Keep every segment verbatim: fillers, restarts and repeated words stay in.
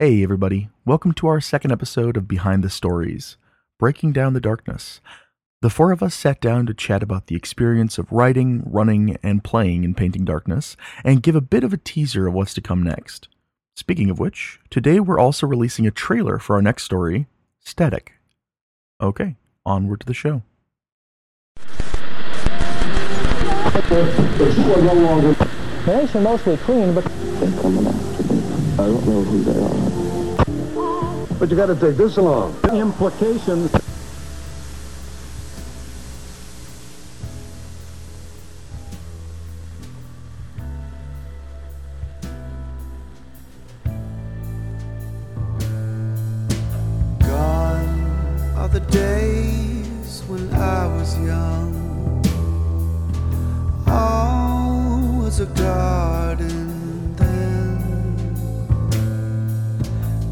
Hey everybody, welcome to our second episode of Behind the Stories, Breaking Down the Darkness. The four of us sat down to chat about the experience of writing, running, and playing in Painting Darkness, and give a bit of a teaser of what's to come next. Speaking of which, today we're also releasing a trailer for our next story, Static. Okay, onward to the show. The eggs are mostly clean, but they're coming out. I don't know who they are. But you gotta take this along. Implications. Gone are the days when I was young. All was a garden.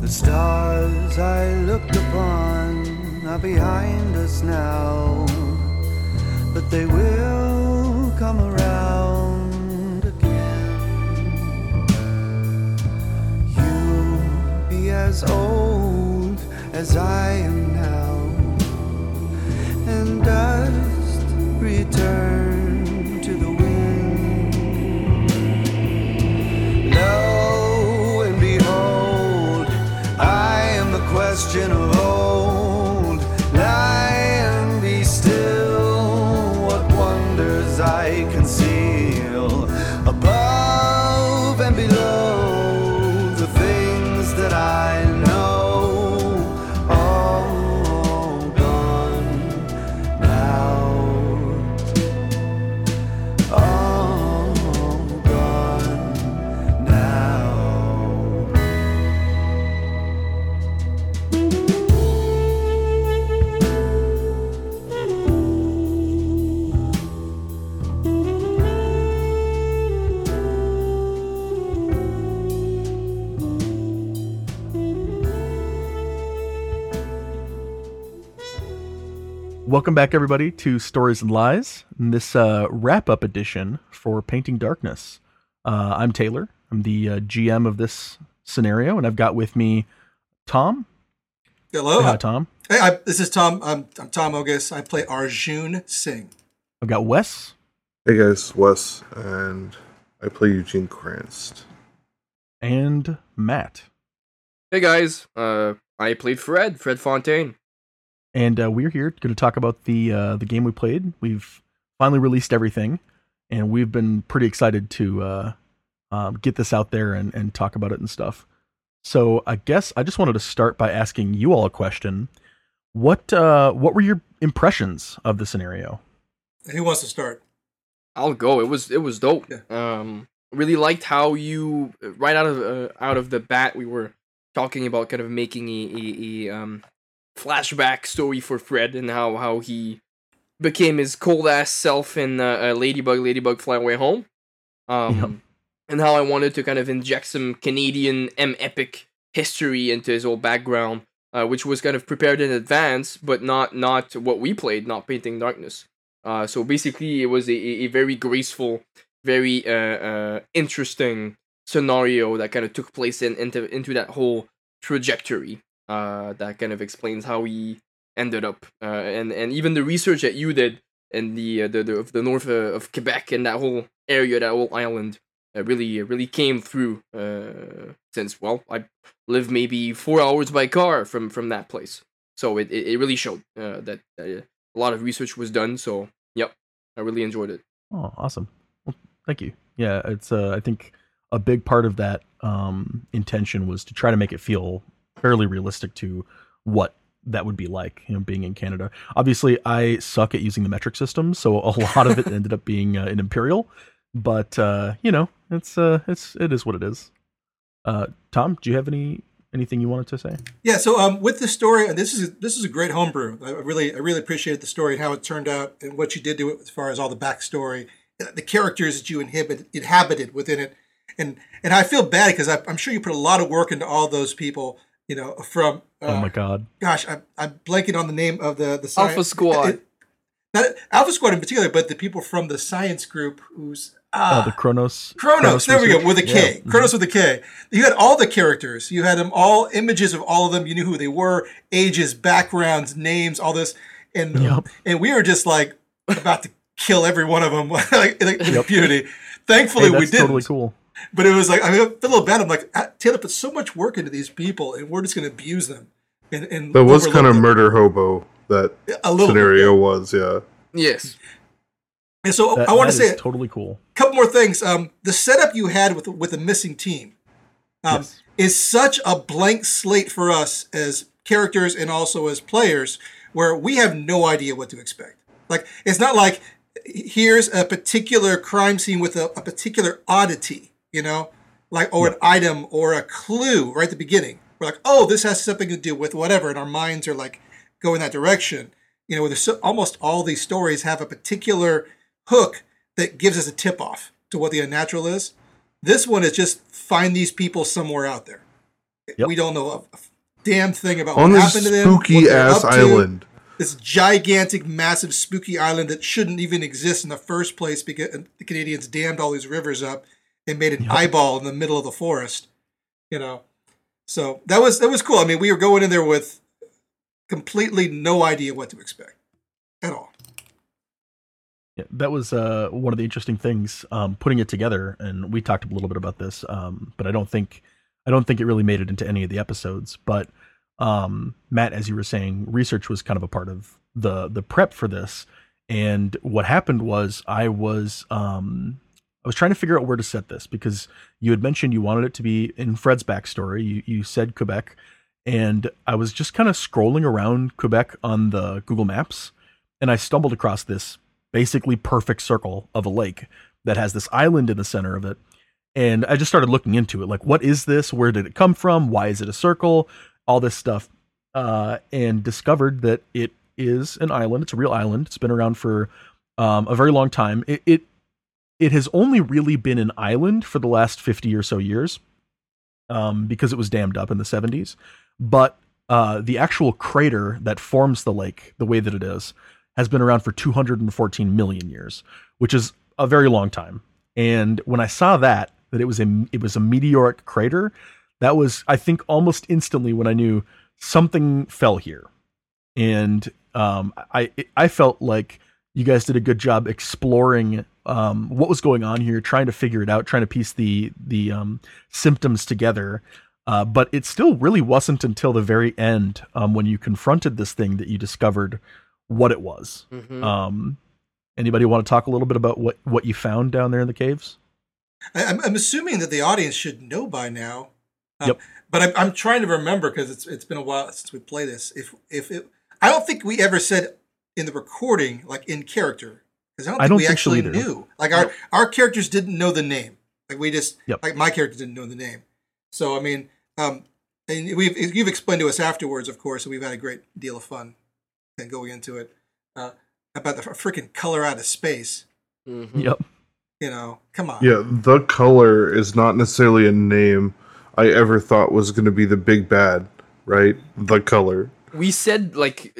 The stars I looked upon are behind us now, but they will come around again. You'll be as old as I am now, and dust return to the wind. Love question of old, lie and be still, what wonders I conceal, above and below, the things that I know, all gone now, all gone now. Welcome back, everybody, to Stories and Lies, in this uh, wrap-up edition for Painting Darkness. Uh, I'm Taylor. I'm the uh, G M of this scenario, and I've got with me Tom. Hello. Say hi, Tom. Hey, I, this is Tom. I'm, I'm Tom Ogus. I play Arjun Singh. I've got Wes. Hey, guys. Wes, and I play Eugene Krantz. And Matt. Hey, guys. Uh, I played Fred, Fred Fontaine. And uh, we're here going to talk about the uh, the game we played. We've finally released everything, and we've been pretty excited to uh, um, get this out there and, and talk about it and stuff. So I guess I just wanted to start by asking you all a question. What uh, what were your impressions of the scenario? Who wants to start? I'll go. It was it was dope. Yeah. Um, really liked how you right out of uh, out of the bat we were talking about kind of making a. a, a um, flashback story for Fred and how, how he became his cold-ass self in uh, Ladybug, Ladybug, Fly Away Home. Um, yep. And how I wanted to kind of inject some Canadian M-Epic history into his old background, uh, which was kind of prepared in advance, but not not what we played, not Painting Darkness. Uh, so basically, it was a, a very graceful, very uh, uh, interesting scenario that kind of took place in, into, into that whole trajectory. Uh, that kind of explains how he ended up, uh, and and even the research that you did in the uh, the, the of the north uh, of Quebec and that whole area, that whole island, uh, really really came through. Uh, since well, I live maybe four hours by car from, from that place, so it it, it really showed uh, that uh, a lot of research was done. So yep, I really enjoyed it. Oh, awesome! Well, thank you. Yeah, it's uh, I think a big part of that um, intention was to try to make it feel fairly realistic to what that would be like, you know, being in Canada. Obviously, I suck at using the metric system, so a lot of it ended up being uh, in Imperial. But uh, you know, it's uh, it's it is what it is. Uh, Tom, do you have any anything you wanted to say? Yeah. So um, with the story, and this is this is a great homebrew. I really I really appreciated the story and how it turned out, and what you did to it as far as all the backstory, the characters that you inhibit, inhabited within it, and and I feel bad because I'm sure you put a lot of work into all those people. You know, from uh, oh my god, gosh, I, I'm blanking on the name of the the science, Alpha Squad, it, not Alpha Squad in particular, but the people from the science group who's Ah, uh, the Kronos. Kronos. Kronos there research. we go. With a K. Yeah. Kronos mm-hmm. with a K. You had all the characters. You had them all, images of all of them. You knew who they were, ages, backgrounds, names, all this. And yep. and we were just like about to kill every one of them like, like, with yep. impunity. Thankfully, hey, that's we didn't. Totally cool. But it was like, I mean, I feel a little bad. I'm like, Taylor put so much work into these people, and we're just going to abuse them. And, and that was kind of them. Murder hobo, that a little scenario bit. was, yeah. Yes. And so that, I want to say totally cool. A couple more things. Um, the setup you had with with the missing team um, yes. is such a blank slate for us as characters and also as players, where we have no idea what to expect. Like, it's not like here's a particular crime scene with a, a particular oddity, you know, like or yep. an item or a clue right at the beginning. We're like, oh, this has something to do with whatever, and our minds are like going that direction. You know, there's so, almost all these stories have a particular hook that gives us a tip off to what the unnatural is. This one is just find these people somewhere out there. Yep. We don't know a damn thing about on what happened to them. On this spooky ass island. To. This gigantic, massive, spooky island that shouldn't even exist in the first place because the Canadians dammed all these rivers up and made an yep. eyeball in the middle of the forest. You know, so that was that was cool. I mean, we were going in there with completely no idea what to expect at all. Yeah, that was uh, one of the interesting things um, putting it together, and we talked a little bit about this, um, but I don't think I don't think it really made it into any of the episodes. But um, Matt, as you were saying, research was kind of a part of the the prep for this. And what happened was I was um, I was trying to figure out where to set this because you had mentioned you wanted it to be in Fred's backstory. You you said Quebec, and I was just kind of scrolling around Quebec on the Google Maps, and I stumbled across this basically perfect circle of a lake that has this island in the center of it. And I just started looking into it. Like, what is this? Where did it come from? Why is it a circle? All this stuff. Uh, and discovered that it is an island. It's a real island. It's been around for um, a very long time. It, it, it has only really been an island for the last fifty or so years um, because it was dammed up in the seventies. But uh, the actual crater that forms the lake, the way that it is, has been around for two hundred fourteen million years, which is a very long time. And when I saw that, that it was a, it was a meteoric crater, that was, I think, almost instantly when I knew something fell here. And um, I, I felt like you guys did a good job exploring um, what was going on here, trying to figure it out, trying to piece the, the um, symptoms together. Uh, but it still really wasn't until the very end um, when you confronted this thing that you discovered what it was. Mm-hmm. Um, anybody want to talk a little bit about what, what you found down there in the caves? I, I'm, I'm assuming that the audience should know by now, um, yep. but I'm, I'm trying to remember because it's it's been a while since we played this. If if it, I don't think we ever said in the recording, like in character, because I don't think I don't we think actually so knew. Like our, yep. our characters didn't know the name. Like we just yep. like my character didn't know the name. So I mean, um, and we've you've explained to us afterwards, of course, and we've had a great deal of fun. And going into it uh, about the freaking color out of space. Mm-hmm. Yep. You know, come on. Yeah, the color is not necessarily a name I ever thought was going to be the big bad, right? The color. We said like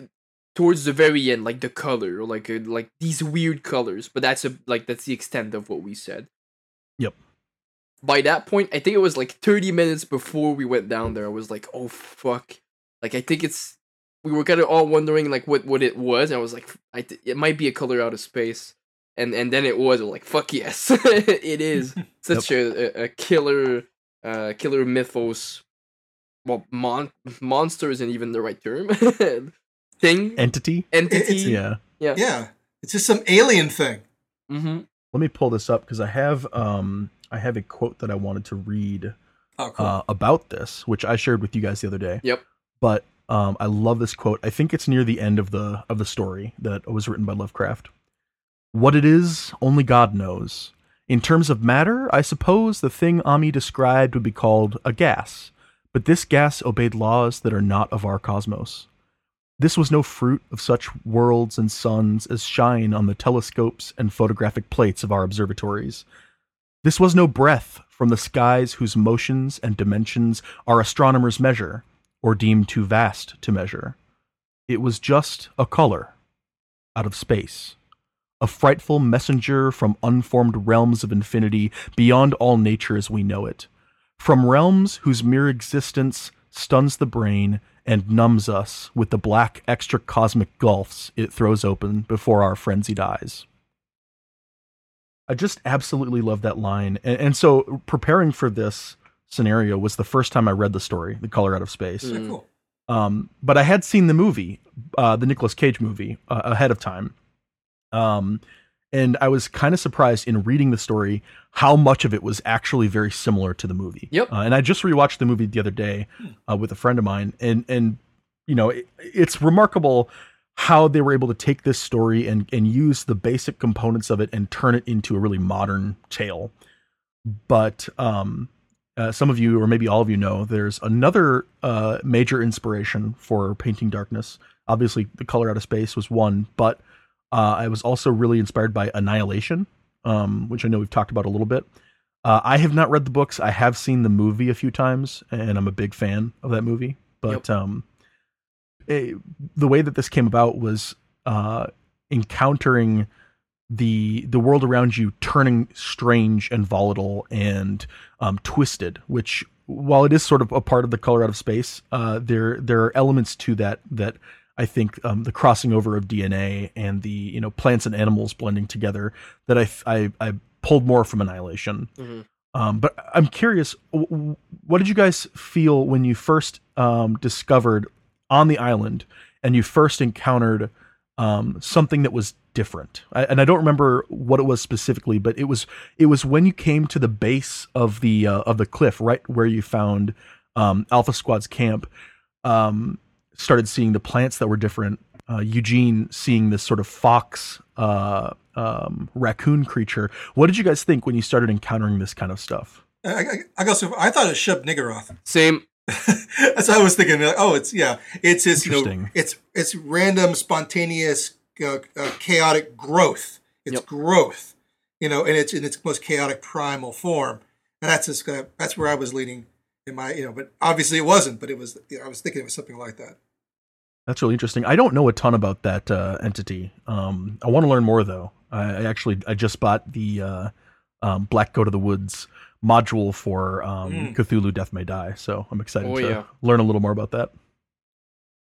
towards the very end, like the color, or like like these weird colors, but that's a like that's the extent of what we said. Yep. By that point, I think it was like thirty minutes before we went down there. I was like, oh fuck! Like I think it's. We were kind of all wondering like what, what it was. And I was like, I th- it might be a color out of space, and and then it was. We're like, fuck yes, it is such yep. a, a killer, uh, killer mythos. Well, mon- monster isn't even the right term. thing entity entity it's, yeah yeah yeah. It's just some alien thing. Mm-hmm. Let me pull this up because I have um I have a quote that I wanted to read oh, cool. uh, about this, which I shared with you guys the other day. Yep, but. Um, I love this quote. I think it's near the end of the of the story that was written by Lovecraft. What it is, only God knows. In terms of matter, I suppose the thing Ami described would be called a gas, but this gas obeyed laws that are not of our cosmos. This was no fruit of such worlds and suns as shine on the telescopes and photographic plates of our observatories. This was no breath from the skies whose motions and dimensions our astronomers measure, or deemed too vast to measure. It was just a color out of space, a frightful messenger from unformed realms of infinity beyond all nature as we know it, from realms whose mere existence stuns the brain and numbs us with the black extracosmic gulfs it throws open before our frenzied eyes. I just absolutely love that line. And, and so preparing for this scenario was the first time I read the story, The Color Out of Space. Mm. Cool. Um, but I had seen the movie, uh, the Nicolas Cage movie, uh, ahead of time. Um, and I was kind of surprised in reading the story how much of it was actually very similar to the movie. Yep. Uh, and I just rewatched the movie the other day uh, with a friend of mine. And, and you know, it, it's remarkable how they were able to take this story and, and use the basic components of it and turn it into a really modern tale. But um, uh, some of you, or maybe all of you know, there's another uh, major inspiration for Painting Darkness. Obviously, The Color Out of Space was one, but uh, I was also really inspired by Annihilation, um, which I know we've talked about a little bit. Uh, I have not read the books. I have seen the movie a few times, and I'm a big fan of that movie. But... Yep. Um, It, the way that this came about was uh, encountering the the world around you turning strange and volatile and um, twisted, which, while it is sort of a part of The Color Out of Space, uh, there there are elements to that that I think um, the crossing over of D N A and the you know plants and animals blending together that I I, I pulled more from Annihilation. Mm-hmm. Um, but I'm curious, what did you guys feel when you first um, discovered on the island and you first encountered um, something that was different? I, and I don't remember what it was specifically, but it was, it was when you came to the base of the, uh, of the cliff, right where you found um, Alpha Squad's camp, um, started seeing the plants that were different. Uh, Eugene seeing this sort of fox uh, um, raccoon creature. What did you guys think when you started encountering this kind of stuff? I, I, I guess I thought it was Shub-Niggurath. Same. That's what I was thinking. Like, oh, it's yeah, it's his, you know, it's it's random, spontaneous, uh, uh, chaotic growth. It's yep. growth, you know, and it's in its most chaotic primal form. And that's just uh, that's where I was leading in my, you know, but obviously it wasn't. But it was, you know, I was thinking it was something like that. That's really interesting. I don't know a ton about that uh, entity. Um, I want to learn more though. I, I actually I just bought the uh, um, Black Goat of the Woods module for um, mm. Cthulhu Death May Die, so I'm excited oh, to yeah. learn a little more about that.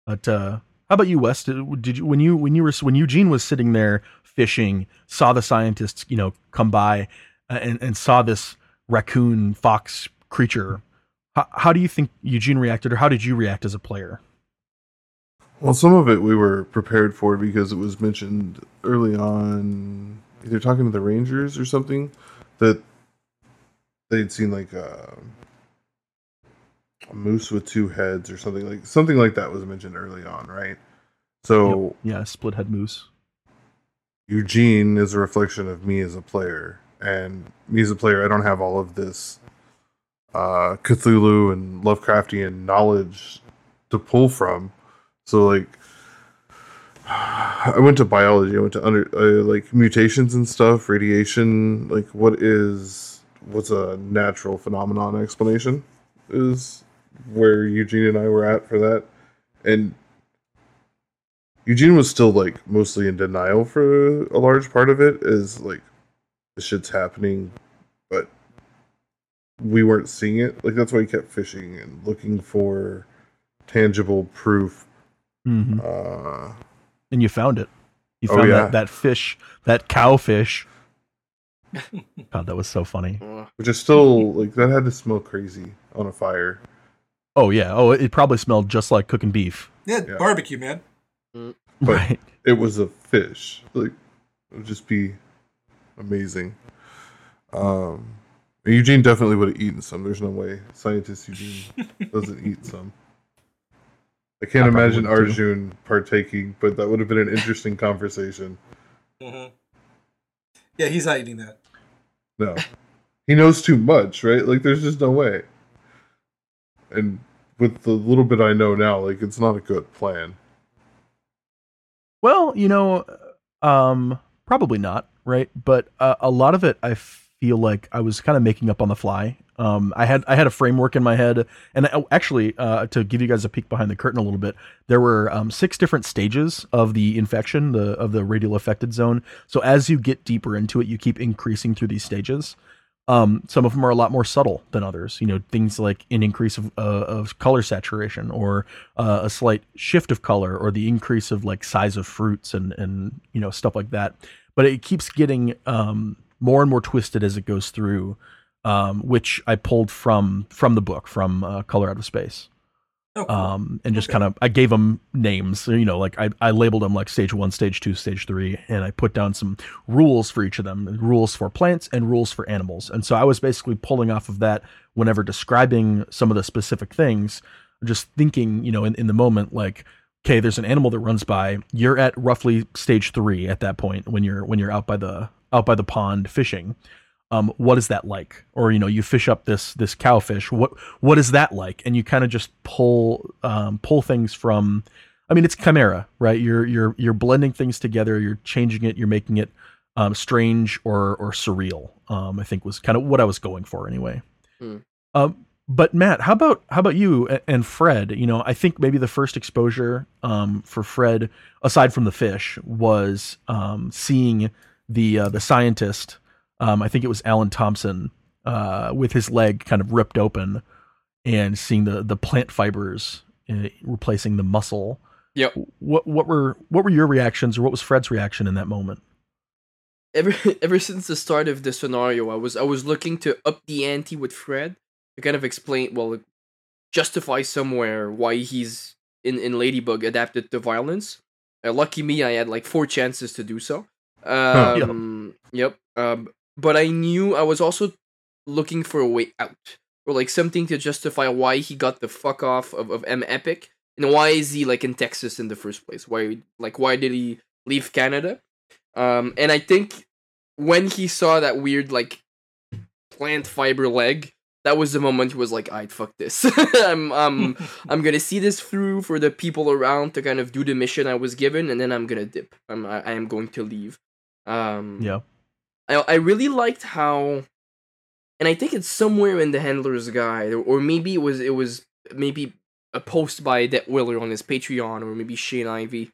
But uh, how about you, Wes? Did, did you when you when you were when Eugene was sitting there fishing, saw the scientists, you know, come by, uh, and and saw this raccoon fox creature? How, how do you think Eugene reacted, or how did you react as a player? Well, some of it we were prepared for because it was mentioned early on, either talking to the Rangers or something, that they'd seen like a, a moose with two heads or something like something like that was mentioned early on, right? So yep. yeah, split head moose. Eugene is a reflection of me as a player, and me as a player, I don't have all of this uh, Cthulhu and Lovecraftian knowledge to pull from. So like, I went to biology, I went to under uh, like mutations and stuff, radiation, like what is. What's a natural phenomenon explanation is where Eugene and I were at for that. And Eugene was still like mostly in denial for a large part of it, is like this shit's happening, but we weren't seeing it. Like that's why he kept fishing and looking for tangible proof. Mm-hmm. Uh, and you found it. You found oh, yeah. that, that fish, that cowfish. God, that was so funny. Which is still like that had to smell crazy on a fire. Oh yeah. Oh, it probably smelled just like cooking beef. Yeah, yeah. Barbecue, man. But right. It was a fish. Like it would just be amazing. Um, Eugene definitely would have eaten some. There's no way scientist Eugene doesn't eat some. I can't I imagine Arjun too. partaking, but that would have been an interesting conversation. Mm-hmm. Yeah, he's not eating that. No. He knows too much, right? Like, there's just no way. And with the little bit I know now, like, it's not a good plan. Well, you know, um, probably not, right? But uh, a lot of it, I feel like I was kind of making up on the fly Um, I had I had a framework in my head, and I, actually, uh, to give you guys a peek behind the curtain a little bit, there were um, six different stages of the infection, the of the radial affected zone. So as you get deeper into it, you keep increasing through these stages. Um, some of them are a lot more subtle than others. You know, things like an increase of uh, of color saturation, or uh, a slight shift of color, or the increase of like size of fruits and and you know stuff like that. But it keeps getting um, more and more twisted as it goes through. Um, which I pulled from from the book, from uh, Color Out of Space. Oh, cool. um, and just okay. kind of, I gave them names, you know, like I, I labeled them like stage one, stage two, stage three, and I put down some rules for each of them, rules for plants and rules for animals. And so I was basically pulling off of that whenever describing some of the specific things, just thinking, you know, in, in the moment, like, okay, there's an animal that runs by, you're at roughly stage three at that point when you're, when you're out by the, out by the pond fishing. Um, what is that like? Or, you know, you fish up this, this cowfish, what, what is that like? And you kind of just pull, um, pull things from, I mean, it's chimera, right? You're, you're, you're blending things together, you're changing it, you're making it, um, strange or, or surreal. Um, I think was kind of what I was going for anyway. Mm. Um, but Matt, how about, how about you and Fred? You know, I think maybe the first exposure, um, for Fred, aside from the fish, was, um, seeing the, uh, the scientist, Um, I think it was Alan Thompson uh, with his leg kind of ripped open and seeing the, the plant fibers uh, replacing the muscle. Yep. What what were what were your reactions, or what was Fred's reaction in that moment? Ever ever since the start of the scenario, I was I was looking to up the ante with Fred to kind of explain, well, justify somewhere why he's in, in Ladybug adapted to violence. Uh, lucky me, I had like four chances to do so. Um, huh, yep. yep. Um, But I knew I was also looking for a way out, or like something to justify why he got the fuck off of, of M-Epic, and why is he like in Texas in the first place? Why like why did he leave Canada? Um, and I think when he saw that weird like plant fiber leg, that was the moment he was like, "Alright, fuck this. I'm um I'm, I'm gonna see this through for the people around to kind of do the mission I was given, and then I'm gonna dip. I'm I, I am going to leave." Um, yeah. I I really liked how, and I think it's somewhere in the Handler's Guide, or, or maybe it was it was maybe a post by Debtwiller on his Patreon, or maybe Shane Ivy,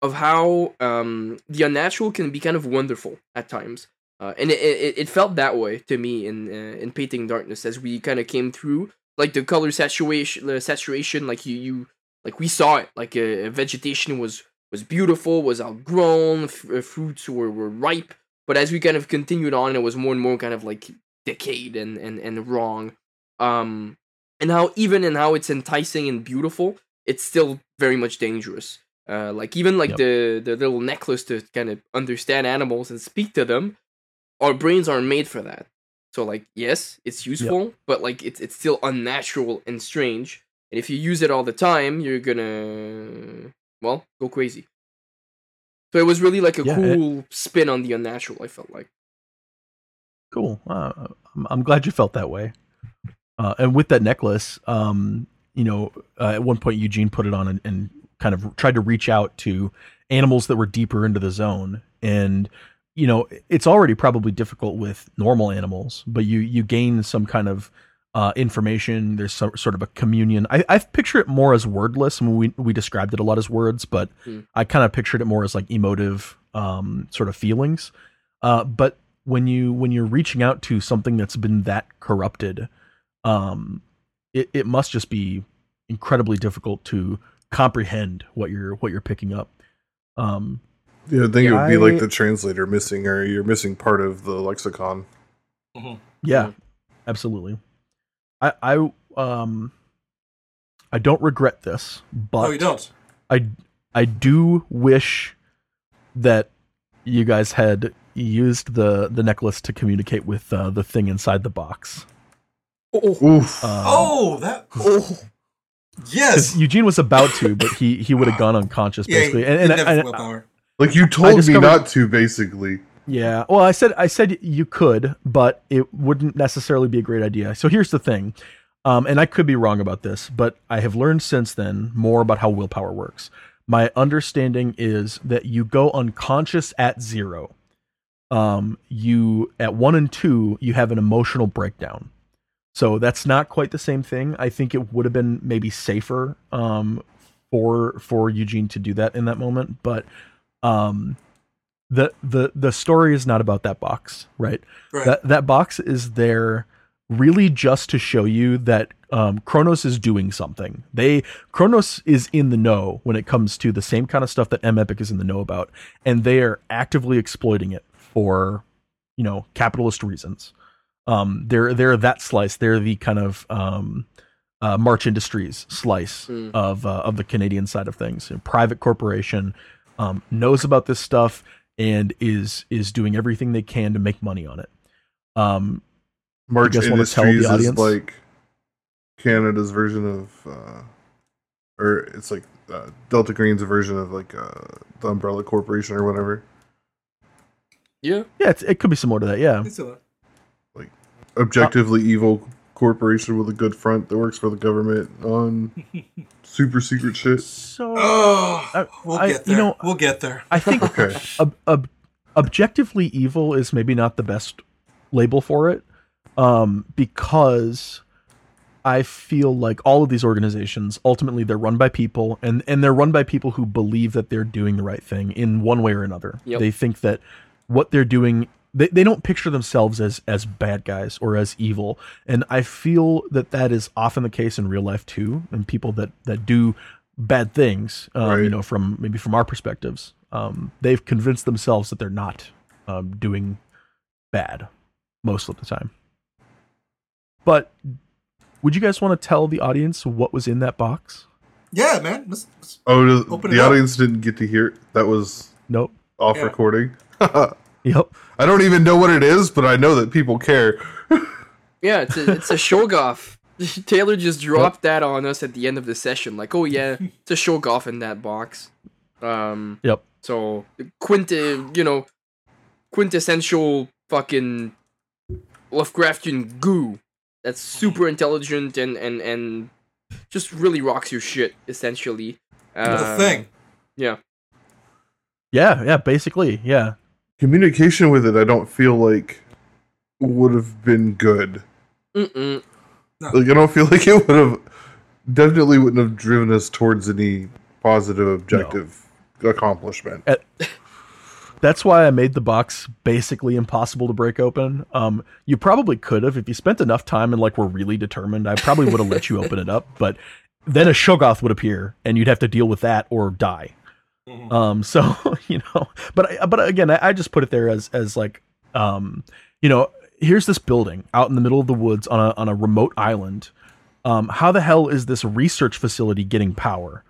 of how um, the unnatural can be kind of wonderful at times, uh, and it, it it felt that way to me in uh, in Painting Darkness as we kind of came through, like the color saturation, the saturation, like you you like we saw it, like uh, vegetation was was beautiful, was outgrown, f- fruits were were ripe. But as we kind of continued on, it was more and more kind of like decayed and, and, and wrong. Um, and how even in how it's enticing and beautiful, it's still very much dangerous. Uh, like even like yep. the, the little necklace to kind of understand animals and speak to them, our brains aren't made for that. So like, yes, it's useful, yep. but like it's it's still unnatural and strange. And if you use it all the time, you're gonna, well, go crazy. So it was really like a yeah, cool it, spin on the unnatural, I felt like. Cool. Uh, I'm glad you felt that way. Uh, and with that necklace, um, you know, uh, at one point Eugene put it on and, and kind of tried to reach out to animals that were deeper into the zone. And, you know, it's already probably difficult with normal animals, but you, you gain some kind of uh, information. There's some sort of a communion. I, I picture it more as wordless. I mean, we, we described it a lot as words, but mm. I kind of pictured it more as like emotive, um, sort of feelings. Uh, but when you, when you're reaching out to something that's been that corrupted, um, it, it must just be incredibly difficult to comprehend what you're, what you're picking up. Um, yeah, I think it would be I, like the translator missing, or you're missing part of the lexicon. Mm-hmm. Yeah, absolutely. I, I um I don't regret this, but oh, you don't. I I do wish that you guys had used the, the necklace to communicate with uh, the thing inside the box. Oh, um, oh that oh. Yes. Eugene was about to, but he, he would have gone unconscious basically. Yeah, and, and I, I, like you told me not to, basically. Yeah, well, I said I said you could, but it wouldn't necessarily be a great idea. So here's the thing, um, and I could be wrong about this, but I have learned since then more about how willpower works. My understanding is that you go unconscious at zero. Um, you at one and two, you have an emotional breakdown. So that's not quite the same thing. I think it would have been maybe safer um, for for Eugene to do that in that moment. But um, the the the story is not about that box, right? Right. That that box is there really just to show you that um, Kronos is doing something. They Kronos is in the know when it comes to the same kind of stuff that M-Epic is in the know about, and they are actively exploiting it for, you know, capitalist reasons. Um, they're they're that slice. They're the kind of um, uh, March Industries slice mm. of uh, of the Canadian side of things. A private corporation um, knows about this stuff and is is doing everything they can to make money on it. Um, March Industries tell the audience? Is like Canada's version of, uh, or it's like uh, Delta Green's version of like uh, the Umbrella Corporation or whatever. Yeah, yeah, it's, it could be similar to that. Yeah, it's similar. Like objectively uh, evil corporation with a good front that works for the government on super secret shit. So oh, I, we'll I, get there. You know, we'll get there. I think okay. ob- ob- objectively evil is maybe not the best label for it. Um, because I feel like all of these organizations, ultimately they're run by people and, and they're run by people who believe that they're doing the right thing in one way or another. Yep. They think that what they're doing, they, they don't picture themselves as, as bad guys or as evil. And I feel that that is often the case in real life too. And people that, that do bad things, um, right. you know, from maybe from our perspectives, um, they've convinced themselves that they're not, um, doing bad most of the time. But would you guys want to tell the audience what was in that box? Yeah, man. Let's, let's oh, open the audience up. Didn't get to hear it. That was nope off yeah. recording. Yep. I don't even know what it is, but I know that people care. Yeah, it's a, it's a Shoggoth. Taylor just dropped yep. that on us at the end of the session. Like, oh yeah, it's a Shoggoth in that box. Um, yep. So quinti, you know, quintessential fucking Lovecraftian goo. That's super intelligent and, and, and just really rocks your shit, essentially. Uh, the thing. Yeah. Yeah, yeah, basically, yeah. Communication with it, I don't feel like would have been good. Mm-mm. No. Like, I don't feel like it would have, definitely wouldn't have driven us towards any positive objective no. accomplishment. At- That's why I made the box basically impossible to break open. Um, you probably could have if you spent enough time and like were really determined. I probably would have let you open it up, but then a Shoggoth would appear, and you'd have to deal with that or die. Mm-hmm. Um, so you know, but I, but again, I, I just put it there as as like um, you know, here's this building out in the middle of the woods on a on a remote island. Um, how the hell is this research facility getting power?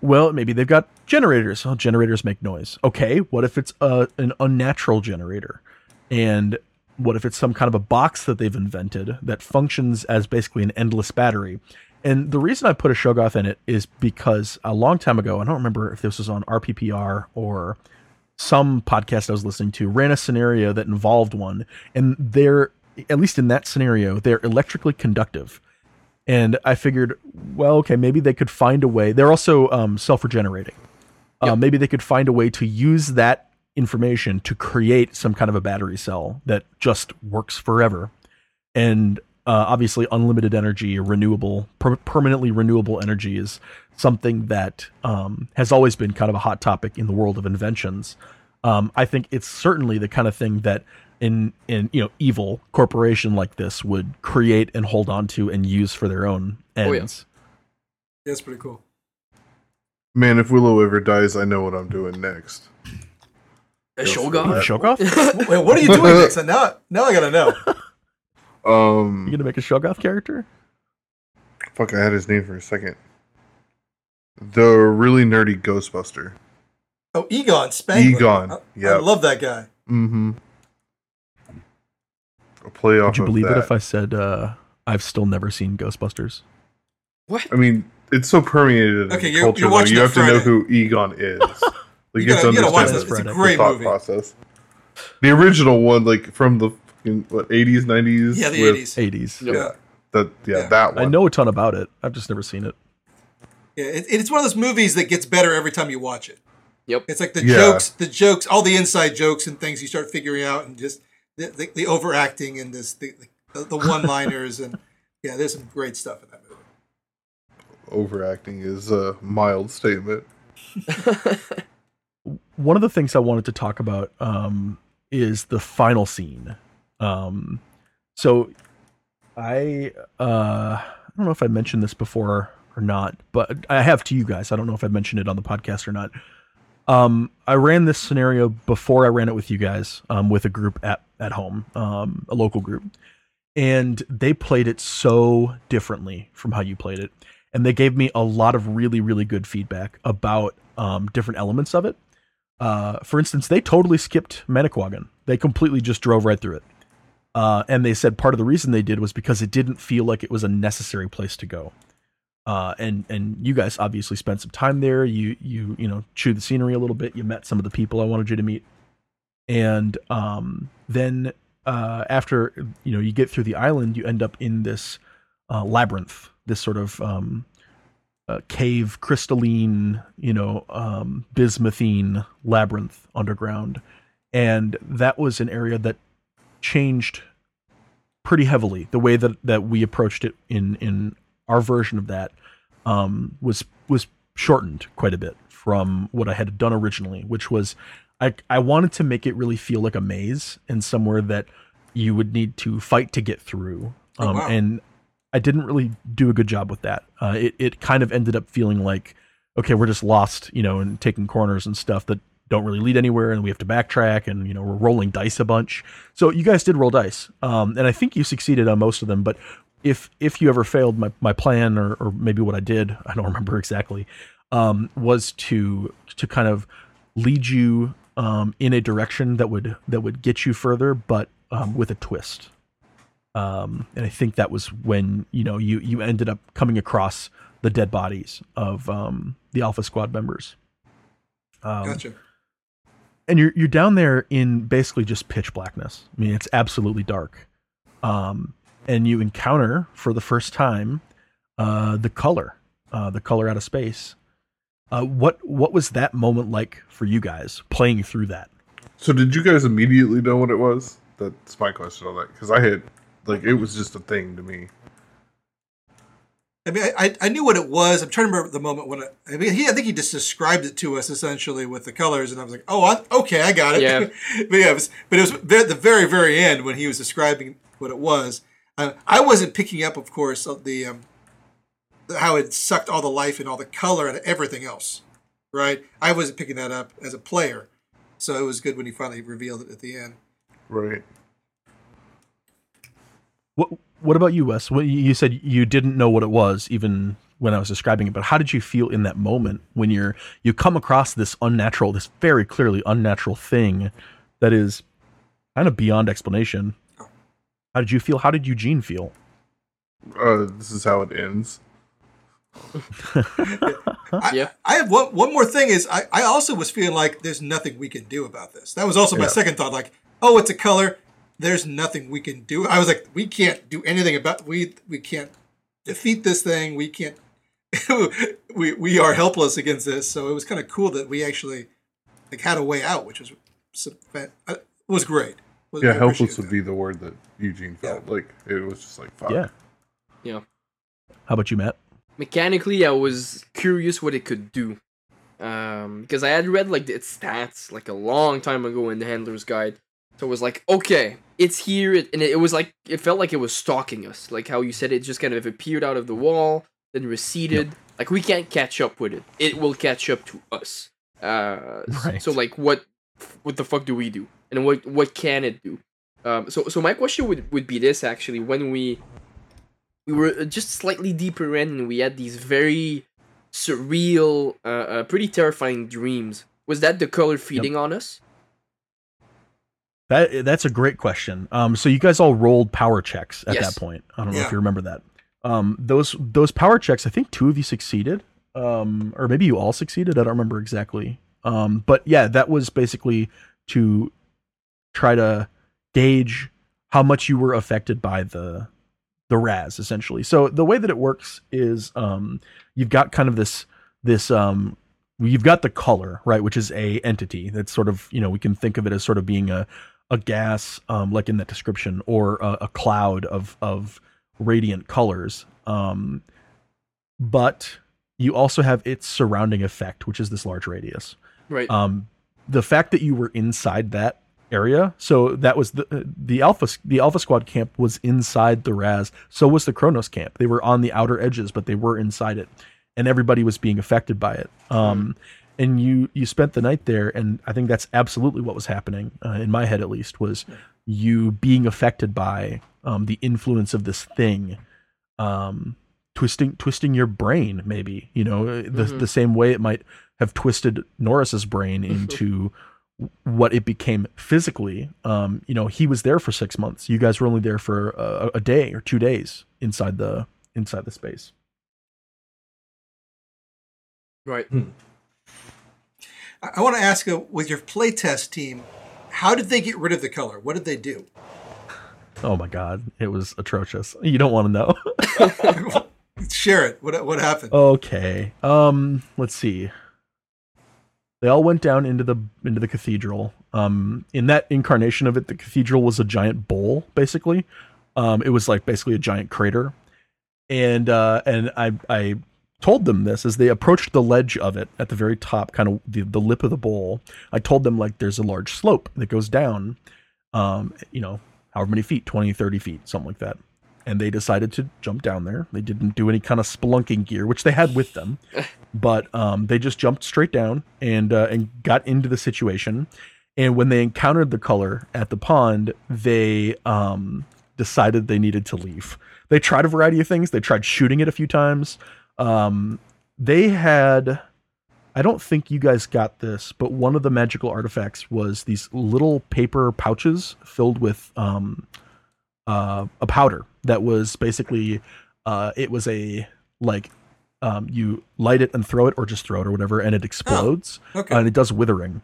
Well, maybe they've got generators. Oh, generators make noise. Okay, what if it's a, an unnatural generator? And what if it's some kind of a box that they've invented that functions as basically an endless battery? And the reason I put a Shoggoth in it is because a long time ago, I don't remember if this was on R P P R or some podcast I was listening to, ran a scenario that involved one. And they're, at least in that scenario, they're electrically conductive. And I figured, well, okay, maybe they could find a way. They're also um, self-regenerating. Uh, yep. Maybe they could find a way to use that information to create some kind of a battery cell that just works forever. And uh, obviously unlimited energy, renewable, per- permanently renewable energy is something that um, has always been kind of a hot topic in the world of inventions. Um, I think it's certainly the kind of thing that in, in, you know, evil corporation like this would create and hold on to and use for their own ends. Oh, yeah. That's pretty cool. Man, if Willow ever dies, I know what I'm doing next. A Shoggoth? Shoggoth? Wait, what are you doing next? And now, now I gotta know. Um, you gonna make a Shoggoth character? Fuck, I had his name for a second. The really nerdy Ghostbuster. Oh, Egon Spengler. Egon, I, yeah. I love that guy. Mm-hmm. A playoff. Would you believe it if I said uh, I've still never seen Ghostbusters? What? I mean, it's so permeated okay, in you're, culture. You're though, you have Friday. to know who Egon is. Like you, you gotta, have to understand this. It's a great the movie. Process. The original one, like from the fucking what eighties, nineties. Yeah, the eighties. Eighties. Yeah. Yeah. That yeah, yeah, that one. I know a ton about it. I've just never seen it. Yeah, it, it's one of those movies that gets better every time you watch it. Yep. It's like the yeah. jokes, the jokes, all the inside jokes and things you start figuring out, and just. The, the, the overacting and this the, the the, the one-liners, and yeah, there's some great stuff in that movie. Overacting is a mild statement. One of the things I wanted to talk about um, is the final scene. Um, so I uh, I don't know if I mentioned this before or not, but I have to you guys. I don't know if I mentioned it on the podcast or not. Um, I ran this scenario before I ran it with you guys, um, with a group at, at home, um, a local group, and they played it so differently from how you played it. And they gave me a lot of really, really good feedback about, um, different elements of it. Uh, for instance, they totally skipped Manicwagon. They completely just drove right through it. Uh, and they said part of the reason they did was because it didn't feel like it was a necessary place to go. Uh, and, and you guys obviously spent some time there. You, you, you know, chewed the scenery a little bit. You met some of the people I wanted you to meet. And, um, then, uh, after, you know, you get through the island, you end up in this, uh, labyrinth, this sort of, um, uh, cave crystalline, you know, um, bismuthine labyrinth underground. And that was an area that changed pretty heavily. The way that, that we approached it in, in, our version of that um, was was shortened quite a bit from what I had done originally, which was I, I wanted to make it really feel like a maze and somewhere that you would need to fight to get through. Um, oh, wow. And I didn't really do a good job with that. Uh, it, it kind of ended up feeling like, okay, we're just lost, you know, and taking corners and stuff that don't really lead anywhere, and we have to backtrack, and, you know, we're rolling dice a bunch. So you guys did roll dice, um, and I think you succeeded on most of them, but If if you ever failed, my, my plan or, or maybe what I did, I don't remember exactly, um, was to to kind of lead you um, in a direction that would that would get you further, but um, with a twist. Um, and I think that was when you know you, you ended up coming across the dead bodies of um, the Alpha Squad members. Um, gotcha. And you're you're down there in basically just pitch blackness. I mean, it's absolutely dark. Um, And you encounter for the first time uh, the color, uh, the color out of space. Uh, what what was that moment like for you guys playing through that? So did you guys immediately know what it was? That's my question on that, because I had like it was just a thing to me. I mean, I I knew what it was. I'm trying to remember the moment when it, I mean he I think he just described it to us essentially with the colors, and I was like, oh, I, okay, I got it. Yeah. but yeah, it was, but it was at the very very end when he was describing what it was. Uh, I wasn't picking up, of course, of the um, how it sucked all the life and all the color and everything else, right? I wasn't picking that up as a player, so it was good when he finally revealed it at the end. Right. What What about you, Wes? What, you said you didn't know what it was, even when I was describing it. But how did you feel in that moment when you're you come across this unnatural, this very clearly unnatural thing that is kind of beyond explanation? How did you feel? How did Eugene feel? Uh, this is how it ends. I, yeah. I have one, one more thing is I, I also was feeling like there's nothing we can do about this. That was also my yeah. second thought. Like, oh, it's a color. There's nothing we can do. I was like, we can't do anything about we we can't defeat this thing. We can't. we we are helpless against this. So it was kind of cool that we actually like had a way out, which was was great. Was yeah, helpless would that. be the word that Eugene felt. Yeah. Like, it was just like, fuck. Yeah. yeah. How about you, Matt? Mechanically, I was curious what it could do. Um, because I had read, like, its stats, like, a long time ago in the Handler's Guide. So it was like, okay, it's here. It, and it, it was like, it felt like it was stalking us. Like how you said, it just kind of appeared out of the wall, then receded. Yep. Like, we can't catch up with it. It will catch up to us. Uh, right. So, so, like, what... what the fuck do we do, and what what can it do? Um, so so my question would, would be this actually: when we we were just slightly deeper in, and we had these very surreal, uh, uh, pretty terrifying dreams. Was that the color feeding yep. on us? That that's a great question. Um, so you guys all rolled power checks at yes. that point. I don't yeah. know if you remember that. Um, those those power checks. I think two of you succeeded, um, or maybe you all succeeded. I don't remember exactly. Um, but yeah, that was basically to try to gauge how much you were affected by the, the Raz essentially. So the way that it works is, um, you've got kind of this, this, um, you've got the color, right? Which is a entity that's sort of, you know, we can think of it as sort of being a, a gas, um, like in the description, or a, a cloud of of radiant colors. Um, but you also have its surrounding effect, which is this large radius. Right. Um, the fact that you were inside that area, so that was the the Alpha the Alpha Squad camp was inside the Raz. So was the Kronos camp. They were on the outer edges, but they were inside it, and everybody was being affected by it. Um, and you you spent the night there, and I think that's absolutely what was happening uh, in my head, at least, was you being affected by um, the influence of this thing, um, twisting twisting your brain, maybe, you know, the mm-hmm. the same way it might have twisted Norris's brain into what it became physically. Um, you know, he was there for six months. You guys were only there for a, a day or two days inside the, inside the space. Right. Hmm. I, I want to ask uh, with your playtest team, how did they get rid of the color? What did they do? Oh my God. It was atrocious. You don't want to know. Share it. What, what happened? Okay. Um, let's see. They all went down into the into the cathedral. Um, in that incarnation of it, the cathedral was a giant bowl, basically. Um, it was like basically a giant crater. And uh, and I I told them this as they approached the ledge of it at the very top, kind of the, the lip of the bowl. I told them, like, there's a large slope that goes down, um, you know, however many feet, twenty, thirty feet, something like that. And they decided to jump down there. They didn't do any kind of spelunking gear, which they had with them, but um, they just jumped straight down and uh, and got into the situation. And when they encountered the color at the pond, they um, decided they needed to leave. They tried a variety of things. They tried shooting it a few times. Um, they had, I don't think you guys got this, but one of the magical artifacts was these little paper pouches filled with um, uh, a powder. That was basically, uh, it was a, like, um, you light it and throw it, or just throw it or whatever, and it explodes. Oh, okay. And it does withering.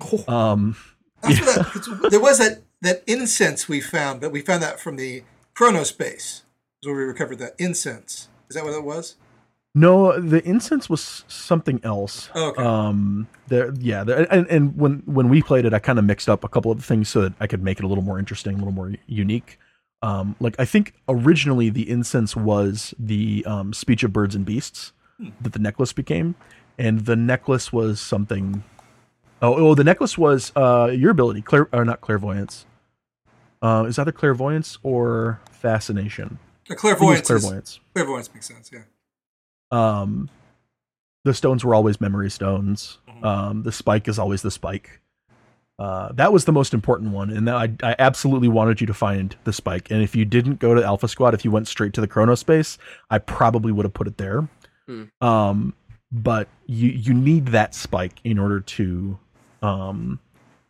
Oh. Um, yeah. that, there was that, that incense we found, but we found that from the Chronospace. Is where we recovered that incense. Is that what that was? No, the incense was something else. Oh, okay. Um, there, yeah. There, and and when, when we played it, I kind of mixed up a couple of things so that I could make it a little more interesting, a little more unique. Um, like, I think originally the incense was the um, speech of birds and beasts that the necklace became. And the necklace was something. Oh, oh the necklace was uh, your ability, Clair- or not clairvoyance. Uh, it's either clairvoyance or fascination. The clairvoyance. Clairvoyance. Is, clairvoyance makes sense, yeah. Um, the stones were always memory stones. Mm-hmm. Um, the spike is always the spike. Uh, that was the most important one, and I, I absolutely wanted you to find the spike. And if you didn't go to Alpha Squad, if you went straight to the Chronospace, I probably would have put it there. Mm. Um, but you you need that spike in order to um,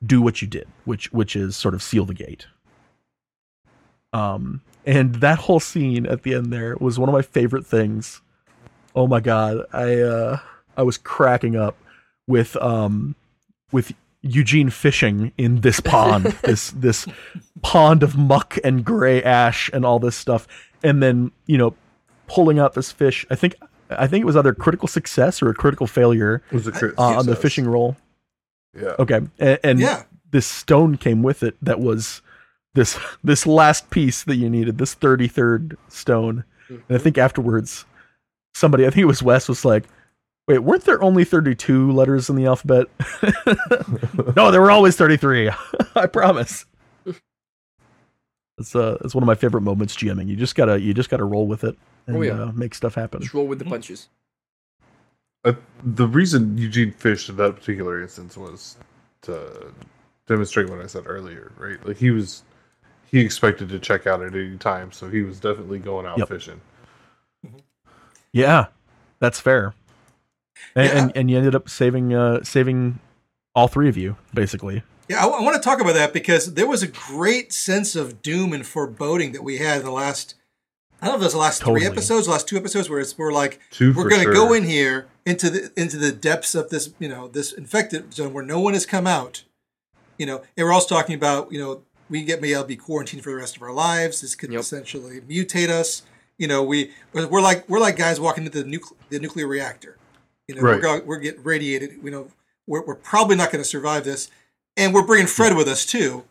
do what you did, which which is sort of seal the gate. Um, and that whole scene at the end there was one of my favorite things. Oh my God, I uh, I was cracking up with um with. Eugene fishing in this pond, this this pond of muck and gray ash and all this stuff, and then, you know, pulling out this fish. I think I think it was either critical success or a critical failure it was a crit- uh, on the fishing roll. Yeah. Okay. And, and yeah. This stone came with it. That was this this last piece that you needed. This thirty-third stone. Mm-hmm. And I think afterwards, somebody, I think it was Wes, was like, wait, weren't there only thirty-two letters in the alphabet? No, there were always thirty-three. I promise. It's uh, it's one of my favorite moments GMing. You just gotta, you just gotta roll with it and oh, yeah. uh, make stuff happen. Just roll with the punches. Uh, the reason Eugene fished in that particular instance was to demonstrate what I said earlier, right? Like, he was, he expected to check out at any time, so he was definitely going out yep. fishing. Yeah, that's fair. And, yeah. and and you ended up saving uh, saving all three of you, basically. Yeah, I, w- I want to talk about that because there was a great sense of doom and foreboding that we had in the last, I don't know if it was the last totally. three episodes, last two episodes, where it's, we're like, two we're going to sure. go in here into the into the depths of this, you know, this infected zone where no one has come out, you know, and we're also talking about, you know, we get maybe I'll be quarantined for the rest of our lives. This could yep. essentially mutate us. You know, we we're like we're like guys walking into the nucle- the nuclear reactor. You know, right. we're, going, we're getting radiated. You know, we're, we're probably not going to survive this, and we're bringing Fred with us too.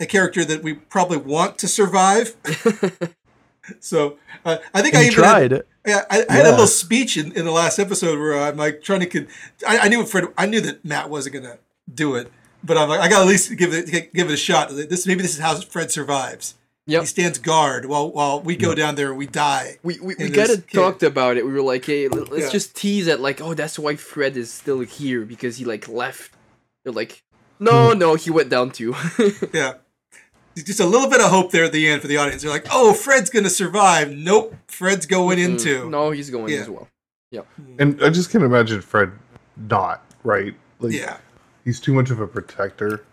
a character that we probably want to survive. So uh, I think and I even tried. Had, yeah, I, I yeah. had a little speech in, in the last episode where I'm like trying to. Con- I, I knew Fred, I knew that Matt wasn't gonna do it, but I'm like, I gotta at least give it give it a shot. This maybe this is how Fred survives. Yep. He stands guard while while we go down there and we die. We we, we kind of talked about it. We were like, hey, let's yeah. just tease at like, oh, that's why Fred is still here because he like left. They're like, no, no, he went down too. Yeah. Just a little bit of hope there at the end for the audience. They're like, oh, Fred's going to survive. Nope, Fred's going mm-hmm. in too. No, he's going yeah. as well. Yeah. And I just can't imagine Fred not, right? Like, yeah. He's too much of a protector.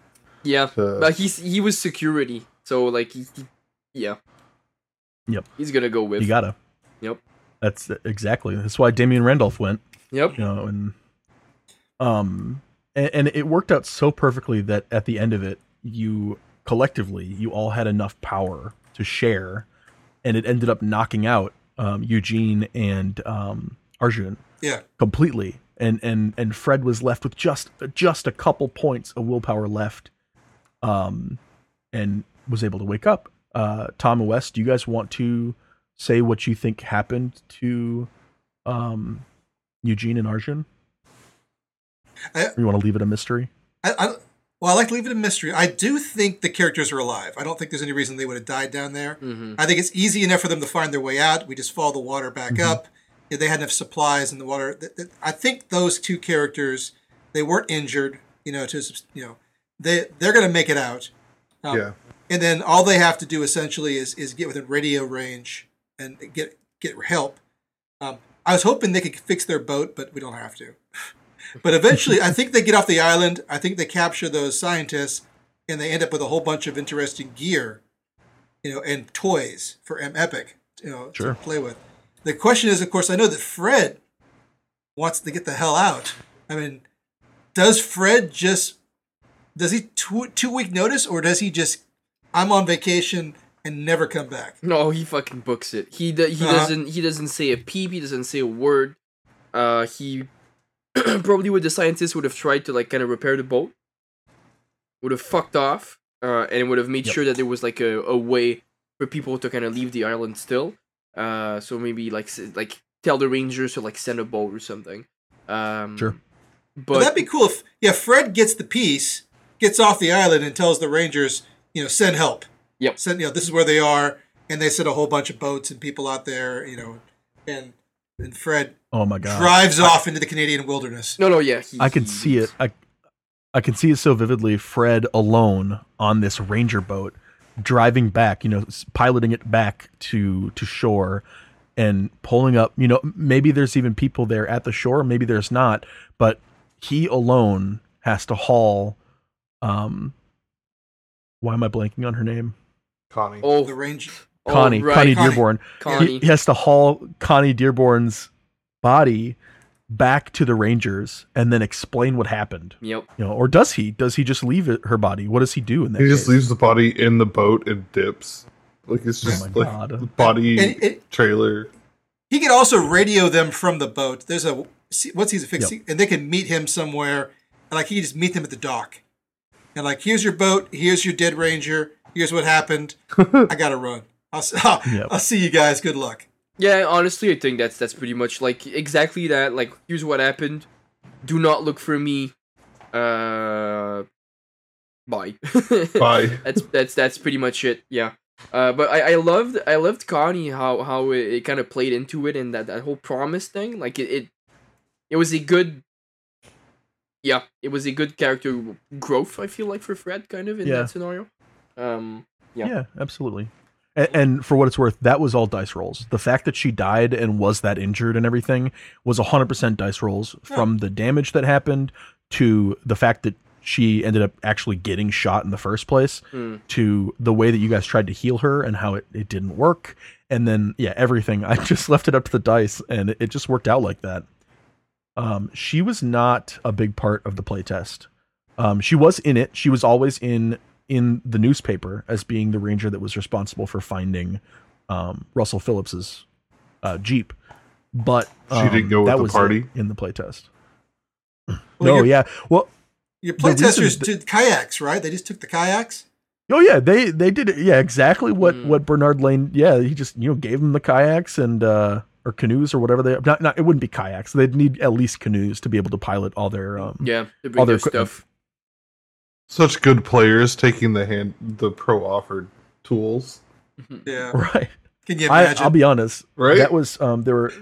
Yeah, to... but he's he was security. So, like, he, he, yeah. Yep. He's going to go with. You got to. Yep. That's exactly. That's why Damien Randolph went. Yep. You know, and, um, and, and it worked out so perfectly that at the end of it, you... collectively, you all had enough power to share, and it ended up knocking out um, Eugene and um, Arjun yeah. completely. And and and Fred was left with just just a couple points of willpower left, um, and was able to wake up. Uh, Tom and Wes, do you guys want to say what you think happened to um, Eugene and Arjun? I, or you want to leave it a mystery? I. I Well, I like to leave it a mystery. I do think the characters are alive. I don't think there's any reason they would have died down there. Mm-hmm. I think it's easy enough for them to find their way out. We just follow the water back mm-hmm. up. If they had enough supplies in the water. I think those two characters, they weren't injured. You know, to you know, they they're going to make it out. Um, yeah. And then all they have to do essentially is is get within radio range and get get help. Um, I was hoping they could fix their boat, but we don't have to. But eventually, I think they get off the island. I think they capture those scientists, and they end up with a whole bunch of interesting gear, you know, and toys for M-Epic, you know, sure. to play with. The question is, of course, I know that Fred wants to get the hell out. I mean, does Fred just does he two two week notice, or does he just I'm on vacation and never come back? No, he fucking books it. He do, he uh-huh. doesn't he doesn't say a peep. He doesn't say a word. Uh, he. Probably with the scientists would have tried to like kind of repair the boat, would have fucked off, uh, and would have made yep. sure that there was like a, a way for people to kind of leave the island still. Uh, so maybe like like tell the rangers to like send a boat or something. Um, sure, but well, that'd be cool if yeah Fred gets the piece, gets off the island, and tells the rangers you know send help. Yep, send you know this is where they are, and they send a whole bunch of boats and people out there you know and. And Fred oh my God. drives I, off into the Canadian wilderness. No, no, yeah. He, I can he, see it. I I can see it so vividly. Fred alone on this ranger boat driving back, you know, piloting it back to, to shore and pulling up. You know, maybe there's even people there at the shore. Maybe there's not. But he alone has to haul. Um, why am I blanking on her name? Connie. Oh, the ranger. Connie, oh, right. Connie, Connie Dearborn. Connie. He has to haul Connie Dearborn's body back to the Rangers and then explain what happened. Yep. You know, or does he? Does he just leave it, her body? What does he do in that? He case? Just leaves the body in the boat and dips. Like it's just oh like God. body and it, trailer. He could also radio them from the boat. There's a once he's a fixed, yep. and they can meet him somewhere. And like he can just meet them at the dock. And like, here's your boat. Here's your dead Ranger. Here's what happened. I gotta run. I'll, I'll, yep. I'll see you guys. Good luck. Yeah, honestly, I think that's that's pretty much like exactly that. Like, here's what happened. Do not look for me. Uh, bye. Bye. that's that's that's pretty much it. Yeah. Uh, but I, I loved I loved Connie how how it, it kind of played into it and that, that whole promise thing. Like it, it it was a good. Yeah, it was a good character growth. I feel like for Fred, kind of in yeah. that scenario. Um. Yeah. Yeah. Absolutely. And for what it's worth, that was all dice rolls. The fact that she died and was that injured and everything was one hundred percent dice rolls from the damage that happened to the fact that she ended up actually getting shot in the first place mm. to the way that you guys tried to heal her and how it, it didn't work. And then, yeah, everything. I just left it up to the dice and it, it just worked out like that. Um, she was not a big part of the playtest. Um, she was in it. She was always in in the newspaper as being the ranger that was responsible for finding um, Russell Phillips's uh, Jeep. But um, she didn't go with the party in the playtest. Well, no. Your, yeah. Well, your playtesters did kayaks, right? They just took the kayaks. Oh yeah, they they did it. Yeah, exactly what, mm. what Bernard Lane. Yeah, he just you know gave them the kayaks and uh, or canoes or whatever they not not it wouldn't be kayaks. They'd need at least canoes to be able to pilot all their um yeah all their stuff. Such good players taking the hand the pro offered tools. Yeah, right. Can you imagine? I, I'll be honest. Right, that was um there were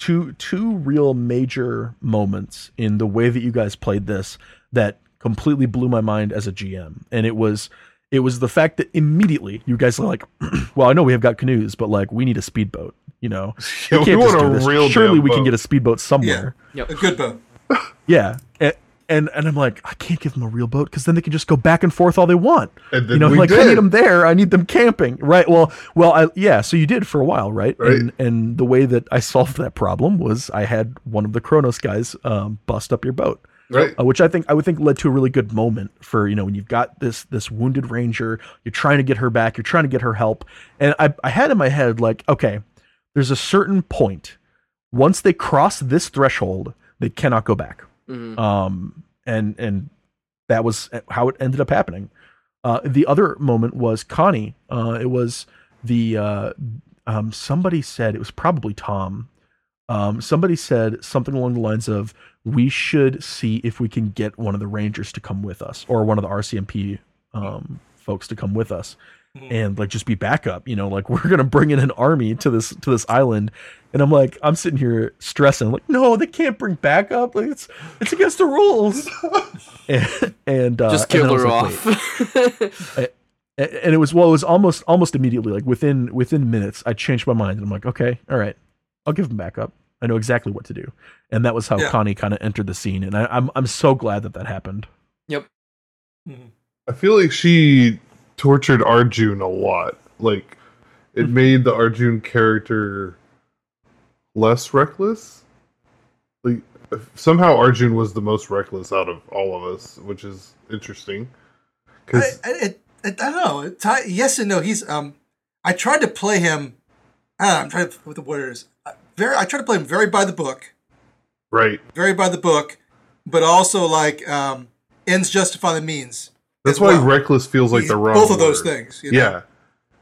two two real major moments in the way that you guys played this that completely blew my mind as a G M, and it was. It was the fact that immediately you guys are like, well, I know we have got canoes, but like we need a speedboat, you know. Yeah, we can't we just do this. Real Surely we boat. Can get a speedboat somewhere. Yeah, yep. A good boat. Yeah, and, and and I'm like, I can't give them a real boat because then they can just go back and forth all they want. And then you know, we like did. I need them there. I need them camping, right? Well, well, I, yeah. So you did for a while, right? Right. And and the way that I solved that problem was I had one of the Kronos guys um, bust up your boat. Right. Uh, which I think I would think led to a really good moment for, you know, when you've got this this wounded ranger, you're trying to get her back, you're trying to get her help. And I, I had in my head, like, okay, there's a certain point. Once they cross this threshold, they cannot go back. Mm-hmm. Um, and and that was how it ended up happening. Uh, the other moment was Connie. Uh, it was the, uh, um, somebody said, it was probably Tom. Um, somebody said something along the lines of, we should see if we can get one of the Rangers to come with us or one of the R C M P um, folks to come with us and like just be backup, you know, like we're going to bring in an army to this, to this island. And I'm like, I'm sitting here stressing like, no, they can't bring backup. Like it's, it's against the rules. and, and uh, just kill and her like, off. I, and it was, well, it was almost, almost immediately like within, within minutes, I changed my mind and I'm like, okay, all right, I'll give them backup. I know exactly what to do. And that was how yeah. Connie kind of entered the scene. And I, I'm I'm so glad that that happened. Yep. Mm-hmm. I feel like she tortured Arjun a lot. Like, it mm-hmm. made the Arjun character less reckless. Like, somehow Arjun was the most reckless out of all of us, which is interesting. Cause I, I, I, I don't know. Yes and no. He's um. I tried to play him. I don't know. I'm trying to what the word is. Very, I try to play him very by the book, right? Very by the book, but also like um, ends justify the means. That's why well. reckless feels like He's the wrong. Both of word. Those things, you know? Yeah.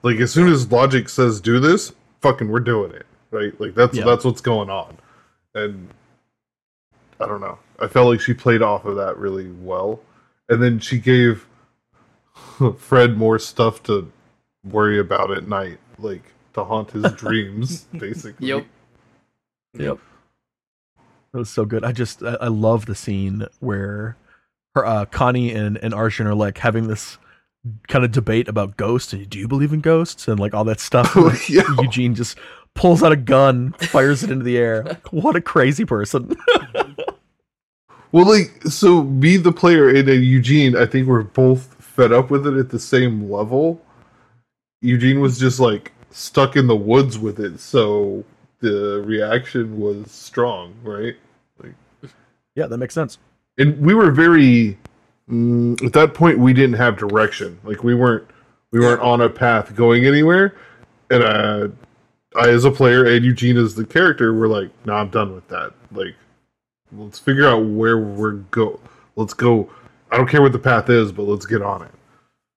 Like as soon as logic says do this, fucking we're doing it, right? Like that's yeah. that's what's going on, and I don't know. I felt like she played off of that really well, and then she gave Fred more stuff to worry about at night, like to haunt his dreams, basically. Yep. Yep. That was so good. I just, I, I love the scene where her, uh, Connie and, and Arjun are like having this kind of debate about ghosts. And do you believe in ghosts? And like all that stuff. Oh, yeah. Eugene just pulls out a gun, fires it into the air. Like, what a crazy person. Well, like, so me, the player, and uh, Eugene, I think we're both fed up with it at the same level. Eugene was just like stuck in the woods with it. So the reaction was strong, right? Like, yeah, that makes sense. And we were very mm, at that point we didn't have direction. Like we weren't we weren't on a path going anywhere. And uh, I, as a player, and Eugene as the character, were like, "Nah, I'm done with that. Like, let's figure out where we're go. Let's go. I don't care what the path is, but let's get on it."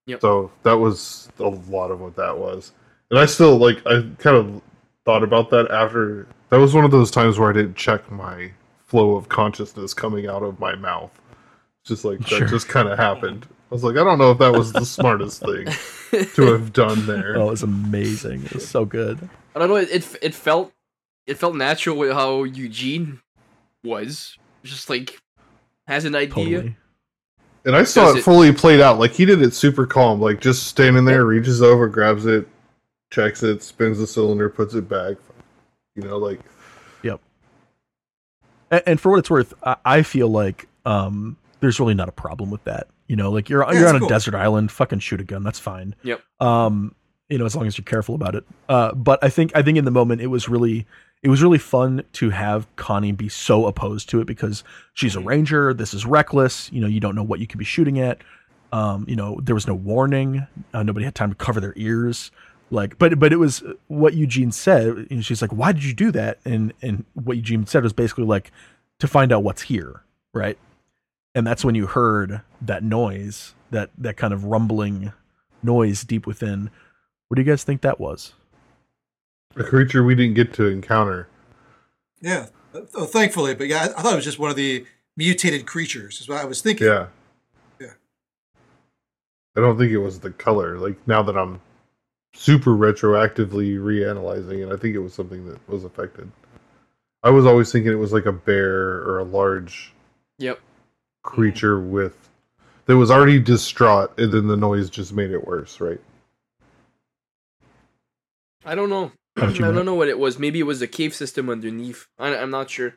Yep. So that was a lot of what that was. And I still like I kind of. thought about that after. That was one of those times where I didn't check my flow of consciousness coming out of my mouth. Just like that sure. just kind of happened. I was like, I don't know if that was the smartest thing to have done there. Oh, it was amazing. It was so good. I don't know. It it, it felt it felt natural with how Eugene was. Just like has an idea. Totally. And I saw it, it fully played out. Like he did it super calm. Like just standing there, reaches over, grabs it. Checks it, spins the cylinder, puts it back. You know, like... Yep. And, and for what it's worth, I, I feel like um, there's really not a problem with that. You know, like, you're, yeah, you're on cool. a desert island, fucking shoot a gun, that's fine. Yep. Um, you know, as long as you're careful about it. Uh, but I think I think in the moment, it was really it was really fun to have Connie be so opposed to it because she's a ranger, this is reckless, you know, you don't know what you could be shooting at. Um, you know, there was no warning. Uh, nobody had time to cover their ears. Like, but but it was what Eugene said, and she's like, "Why did you do that?" And and what Eugene said was basically like, to find out what's here, right? And that's when you heard that noise, that that kind of rumbling noise deep within. What do you guys think that was? A creature we didn't get to encounter. Yeah, oh, thankfully. But yeah, I thought it was just one of the mutated creatures is what I was thinking. Yeah. Yeah. I don't think it was the color. Like, now that I'm super retroactively reanalyzing it, I think it was something that was affected. I was always thinking it was like a bear or a large yep. creature mm-hmm. with that was already distraught, and then the noise just made it worse, right? I don't know. I don't know what it was. Maybe it was the cave system underneath. I, I'm not sure.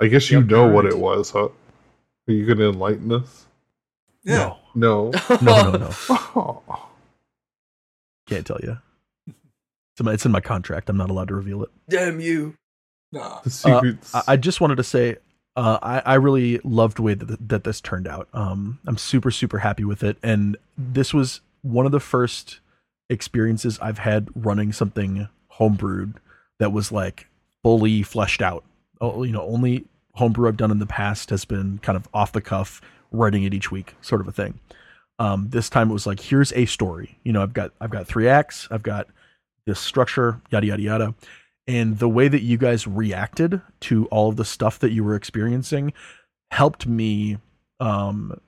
I guess you yep, know right. what it was, huh? Are you going to enlighten us? Yeah. No. No. no, no, no. Oh. Can't tell you. It's in, my, it's in my contract. I'm not allowed to reveal it. Damn you. Nah. The secrets. Uh, I, I just wanted to say, uh, I, I really loved the way that, that this turned out. Um, I'm super, super happy with it. And this was one of the first experiences I've had running something homebrewed that was like fully fleshed out. Oh, you know, only homebrew I've done in the past has been kind of off the cuff, writing it each week, sort of a thing. Um, this time it was like, here's a story. You know, I've got I've got three acts. I've got this structure, yada, yada, yada. And the way that you guys reacted to all of the stuff that you were experiencing helped me um,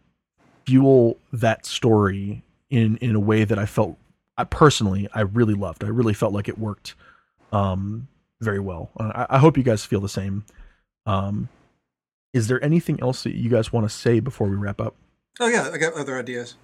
fuel that story in, in a way that I felt, I personally, I really loved. I really felt like it worked um, very well. I, I hope you guys feel the same. Um, is there anything else that you guys want to say before we wrap up? Oh, yeah, I got other ideas.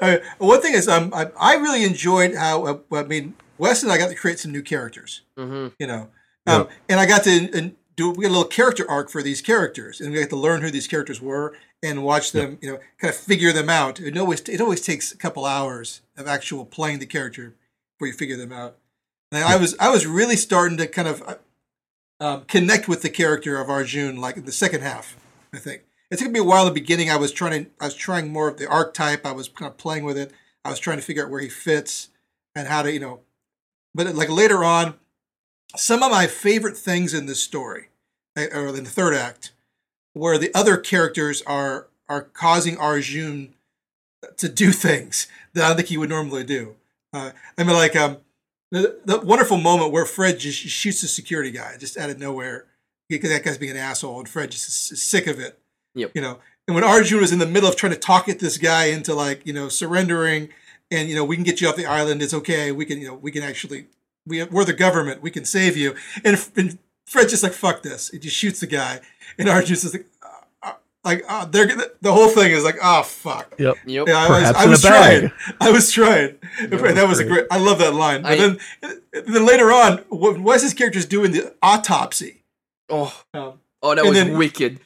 Uh, one thing is, um, I, I really enjoyed how uh, I mean, Wes and I got to create some new characters, mm-hmm. you know, um, yep. and I got to and do we got a little character arc for these characters, and we got to learn who these characters were and watch them, yep. you know, kind of figure them out. It always it always takes a couple hours of actual playing the character before you figure them out. And yep. I was I was really starting to kind of uh, um, connect with the character of Arjun, like in the second half, I think. It took me a while in the beginning. I was trying to, I was trying more of the archetype. I was kind of playing with it. I was trying to figure out where he fits and how to, you know, but like later on, some of my favorite things in this story, or in the third act, where the other characters are, are causing Arjun to do things that I don't think he would normally do. Uh, I mean, like um, the, the wonderful moment where Fred just shoots the security guy just out of nowhere because that guy's being an asshole and Fred just is sick of it. Yep. You know, and when Arjun was in the middle of trying to talk at this guy into like, you know, surrendering and, you know, we can get you off the island. It's okay. We can, you know, we can actually, we have, we're the government. We can save you. And, and Fred's just like, fuck this. It just shoots the guy. And Arjun's just like, uh, like uh, they're the whole thing is like, oh, fuck. Yep. Yep. Yeah, I Perhaps was, I was trying. Bag. I was trying. That was, that was great. a great, I love that line. I, and then, and then later on, when Wes's character's doing the autopsy. Oh, um, oh that was then, wicked.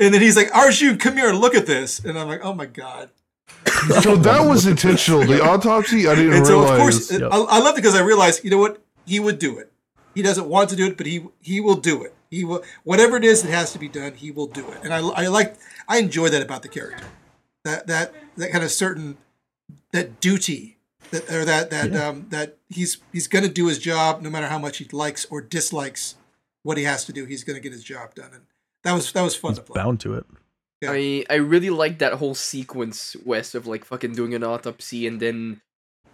And then he's like, Arjun, come here and look at this. And I'm like, oh, my God. So that was intentional. The autopsy, I didn't and so, realize. Of course, yep. I, I love it because I realized, you know what? He would do it. He doesn't want to do it, but he he will do it. He will, whatever it is that has to be done, he will do it. And I, I like, I enjoy that about the character. That that that kind of certain, that duty, that or that that yeah. um, that he's he's going to do his job no matter how much he likes or dislikes what he has to do. He's going to get his job done. And That was that was fun He's to play. Bound to it. Yeah. I I really liked that whole sequence, Wes, of like fucking doing an autopsy and then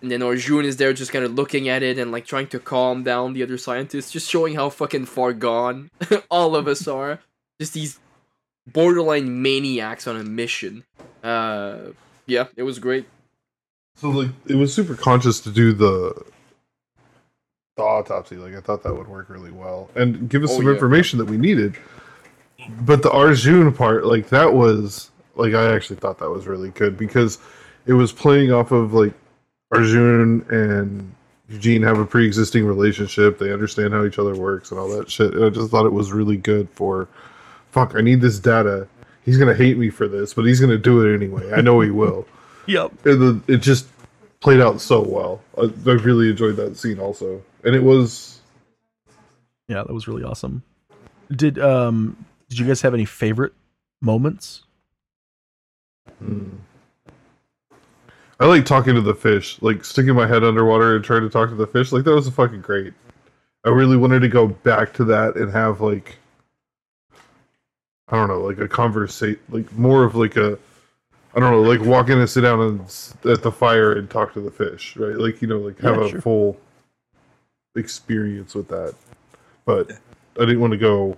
and then Arjun is there just kind of looking at it and like trying to calm down the other scientists, just showing how fucking far gone all of us are. Just these borderline maniacs on a mission. Uh, yeah, it was great. So like it was super conscious to do the the autopsy. Like I thought that would work really well and give us oh, some yeah. information that we needed. But the Arjun part, like, that was, like, I actually thought that was really good because it was playing off of, like, Arjun and Eugene have a pre-existing relationship. They understand how each other works and all that shit. And I just thought it was really good for, fuck, I need this data. He's going to hate me for this, but he's going to do it anyway. I know he will. Yep. And the, it just played out so well. I, I really enjoyed that scene also. And it was... Yeah, that was really awesome. Did, um... Did you guys have any favorite moments? Hmm. I like talking to the fish, like sticking my head underwater and trying to talk to the fish. Like that was fucking great. I really wanted to go back to that and have like, I don't know, like a conversation, like more of like a, I don't know, like walk in and sit down and at the fire and talk to the fish, right? Like, you know, like have yeah, a sure. full experience with that. But I didn't want to go.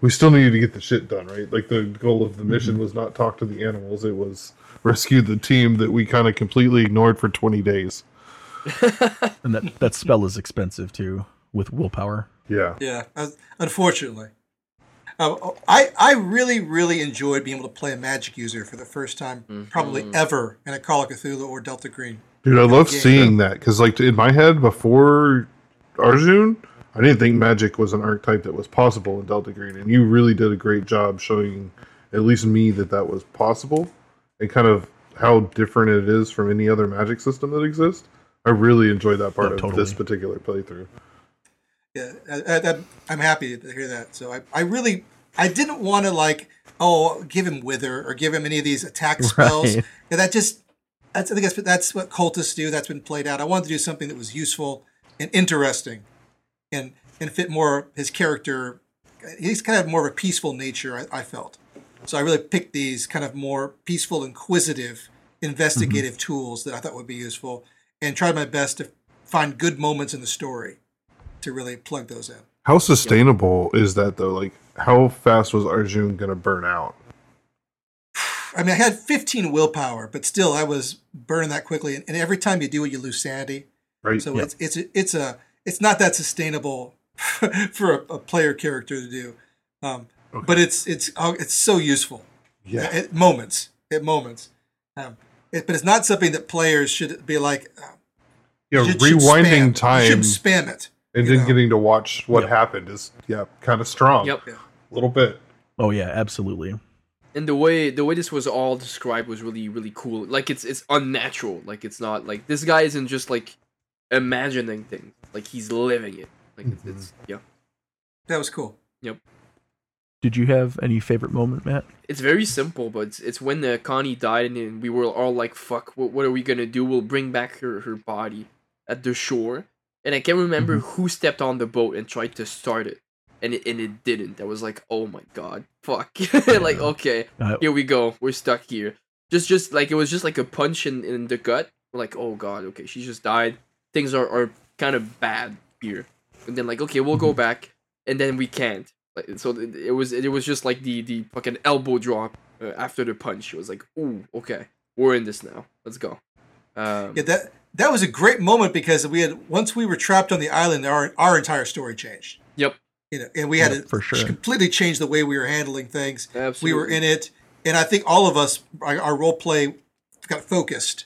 We still needed to get the shit done, right? Like the goal of the mission mm-hmm. was not talk to the animals. It was rescue the team that we kind of completely ignored for twenty days. And that, that spell is expensive too, with willpower. Yeah. Yeah. Unfortunately. Uh, I, I really, really enjoyed being able to play a magic user for the first time mm-hmm. probably ever in a Call of Cthulhu or Delta Green. Dude, I love game. seeing that because, like, in my head, before Arjun, I didn't think magic was an archetype that was possible in Delta Green, and you really did a great job showing, at least me, that that was possible and kind of how different it is from any other magic system that exists. I really enjoyed that part oh, of totally. this particular playthrough. Yeah, I, I, I'm happy to hear that. So I, I really, I didn't want to like, oh, give him Wither or give him any of these attack spells. Right. Yeah, that just, that's, I think that's, that's what cultists do. That's been played out. I wanted to do something that was useful and interesting and, and fit more his character. He's kind of more of a peaceful nature, I, I felt. So I really picked these kind of more peaceful, inquisitive, investigative mm-hmm. tools that I thought would be useful and tried my best to find good moments in the story to really plug those in. How sustainable yeah. is that though? Like, how fast was Arjun going to burn out? I mean, I had fifteen willpower, but still, I was burning that quickly. And, and every time you do it, you lose sanity. Right. So yeah. it's it's a, it's a it's not that sustainable for a, a player character to do. Um, okay. But it's it's it's so useful. Yeah. At moments. At moments. Um, it, but it's not something that players should be like. Uh, yeah, should, rewinding should spam. time. You should spam it. And then getting to watch what yep. happened is, yeah, kind of strong. Yep. A little bit. Oh, yeah, absolutely. And the way the way this was all described was really, really cool. Like, it's it's unnatural. Like, it's not, like, this guy isn't just, like, imagining things. Like, he's living it. Like, mm-hmm. it's, yeah. That was cool. Yep. Did you have any favorite moment, Matt? It's very simple, but it's, it's when uh, Connie died and we were all like, fuck, what, what are we going to do? We'll bring back her, her body at the shore. And I can't remember mm-hmm. who stepped on the boat and tried to start it. And it, and it didn't. I was like, oh my god, fuck. Yeah. Like, okay, uh, here we go. We're stuck here. Just, just like, it was just like a punch in, in the gut. We're like, oh god, okay, she just died. Things are, are kind of bad here. And then like, okay, we'll mm-hmm. go back. And then we can't. Like, so it, it was it was just like the, the fucking elbow drop uh, after the punch. It was like, ooh, okay, we're in this now. Let's go. Um, yeah, that... That was a great moment because we had once we were trapped on the island, our our entire story changed. Yep. You know, and we had yep, to for sure. completely change the way we were handling things. Absolutely. We were in it, and I think all of us, our, our role play, got focused,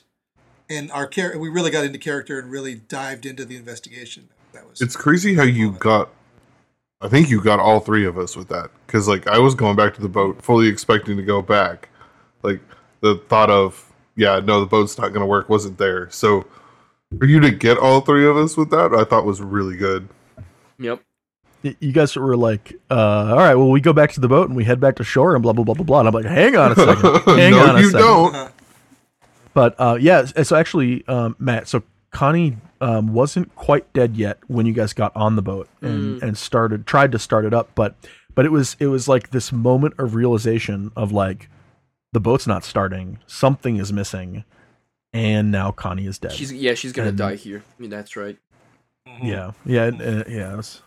and our char- we really got into character and really dived into the investigation. That was. It's crazy how you moment. got. I think you got all three of us with that because, like, I was going back to the boat, fully expecting to go back. Like the thought of, yeah, no, the boat's not going to work, wasn't there, so. For you to get all three of us with that, I thought was really good. Yep. You guys were like, uh, all right, well, we go back to the boat and we head back to shore and blah, blah, blah, blah, blah. And I'm like, hang on a second. Hang no, on a you second. Don't. But uh, yeah, so actually, um, Matt, so Connie um, wasn't quite dead yet when you guys got on the boat and, mm. and started, tried to start it up. But, but it was, it was like this moment of realization of like, the boat's not starting. Something is missing. And now Connie is dead. She's, yeah, she's gonna and, die here. I mean, that's right. Yeah, yeah, uh, yeah. Was,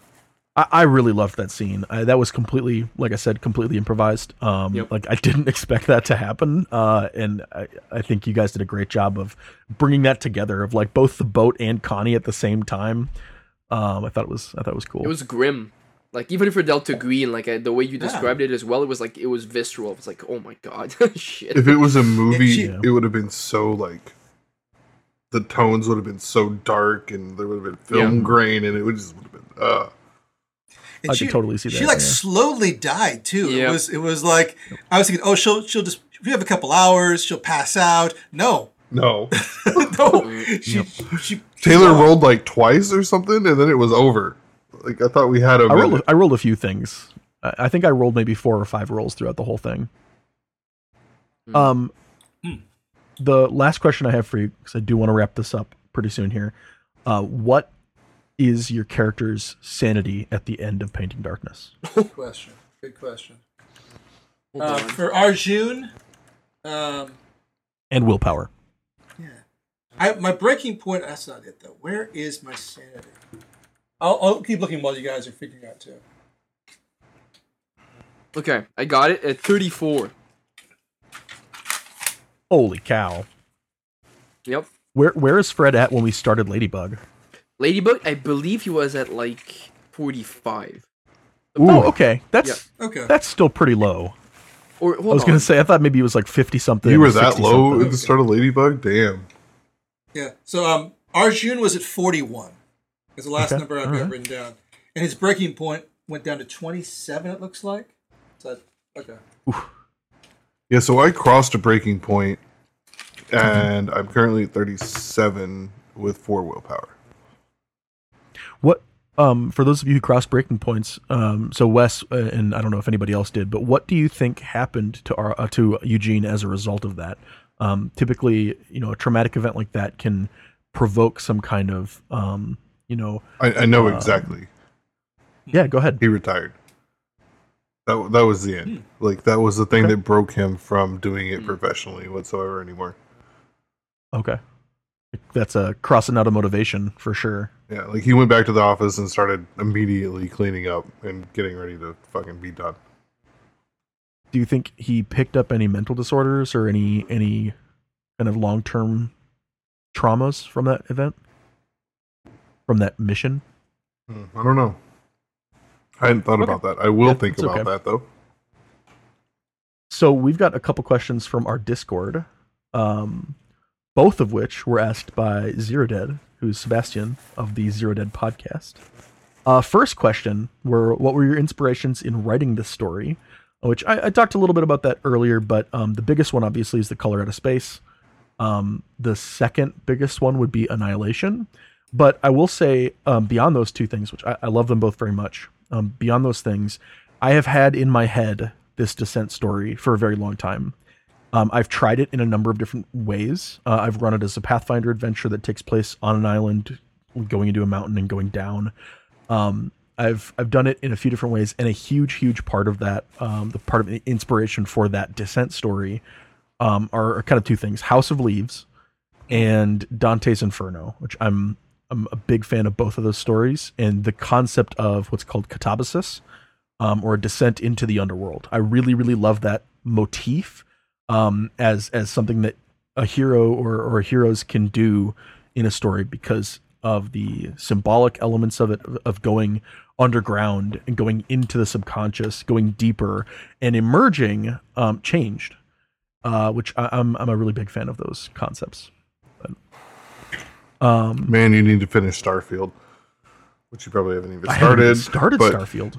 I, I really loved that scene. I, that was completely, like I said, completely improvised. Um, yep. Like I didn't expect that to happen. Uh, and I, I think you guys did a great job of bringing that together, of like both the boat and Connie at the same time. Um, I thought it was, I thought it was cool. It was grim. Like even for Delta Green, like I, the way you described yeah. it as well, it was like it was visceral. It was like, oh my god, shit. If it was a movie, yeah. it would have been so like the tones would have been so dark, and there would have been film yeah. grain, and it would just would have been. Uh. And I she, could totally see that. She like yeah. slowly died too. Yeah. It was it was like yep. I was thinking, oh, she'll she'll just we have a couple hours, she'll pass out. No. No, no. She, yep. she Taylor she rolled like twice or something, and then it was over. Like I thought we had a I rolled, I rolled a few things. I think I rolled maybe four or five rolls throughout the whole thing. Mm. Um, mm. The last question I have for you, because I do want to wrap this up pretty soon here. Uh, what is your character's sanity at the end of Painting Darkness? Good question. Good question. Uh, for Arjun, Um, and willpower. Yeah. I, my breaking point, that's not it, though. Where is my sanity? I'll, I'll keep looking while you guys are figuring out, too. Okay, I got it at thirty-four. Holy cow. Yep. Where Where is Fred at when we started Ladybug? Ladybug, I believe he was at, like, forty-five. Ooh, oh, okay. That's yeah. okay. That's still pretty low. Or, I was going to say, I thought maybe he was, like, fifty-something. You were that low something. At the start of Ladybug? Damn. Yeah, so um, Arjun was at forty-one. That's the last okay. number I've got right. written down. And his breaking point went down to twenty-seven, it looks like. So, okay. Oof. Yeah, so I crossed a breaking point, and I'm currently at thirty-seven with four willpower. What, um, for those of you who crossed breaking points, um, so Wes, uh, and I don't know if anybody else did, but what do you think happened to our, uh, to Eugene as a result of that? Um, typically, you know, a traumatic event like that can provoke some kind of, um, you know... I, I know uh, exactly. Yeah, go ahead. He retired. That that was the end. Hmm. Like, that was the thing okay. that broke him from doing it hmm. professionally whatsoever anymore. Okay. That's a crossing out of motivation, for sure. Yeah, like, he went back to the office and started immediately cleaning up and getting ready to fucking be done. Do you think he picked up any mental disorders or any any kind of long-term traumas from that event? From that mission? Hmm, I don't know. I hadn't thought okay. about that. I will yeah, think about okay. that, though. So we've got a couple questions from our Discord, um, both of which were asked by Zero Dead, who's Sebastian of the Zero Dead podcast. Uh, first question were, what were your inspirations in writing this story? Which I, I talked a little bit about that earlier, but um, the biggest one, obviously, is The Color Out of Space. Um, the second biggest one would be Annihilation. But I will say, um, beyond those two things, which I, I love them both very much, Um, beyond those things, I have had in my head this Descent story for a very long time. Um, I've tried it in a number of different ways. Uh, I've run it as a Pathfinder adventure that takes place on an island, going into a mountain and going down. Um, I've I've done it in a few different ways, and a huge, huge part of that, um, the part of the inspiration for that Descent story, um, are, are kind of two things: House of Leaves and Dante's Inferno, which I'm. I'm a big fan of both of those stories, and the concept of what's called catabasis, um, or a descent into the underworld. I really, really love that motif um, as as something that a hero or, or heroes can do in a story because of the symbolic elements of it, of going underground and going into the subconscious, going deeper and emerging um, changed, uh, which I, I'm I'm a really big fan of those concepts. But, Um, Man, you need to finish Starfield, which you probably haven't even started. I haven't started Starfield.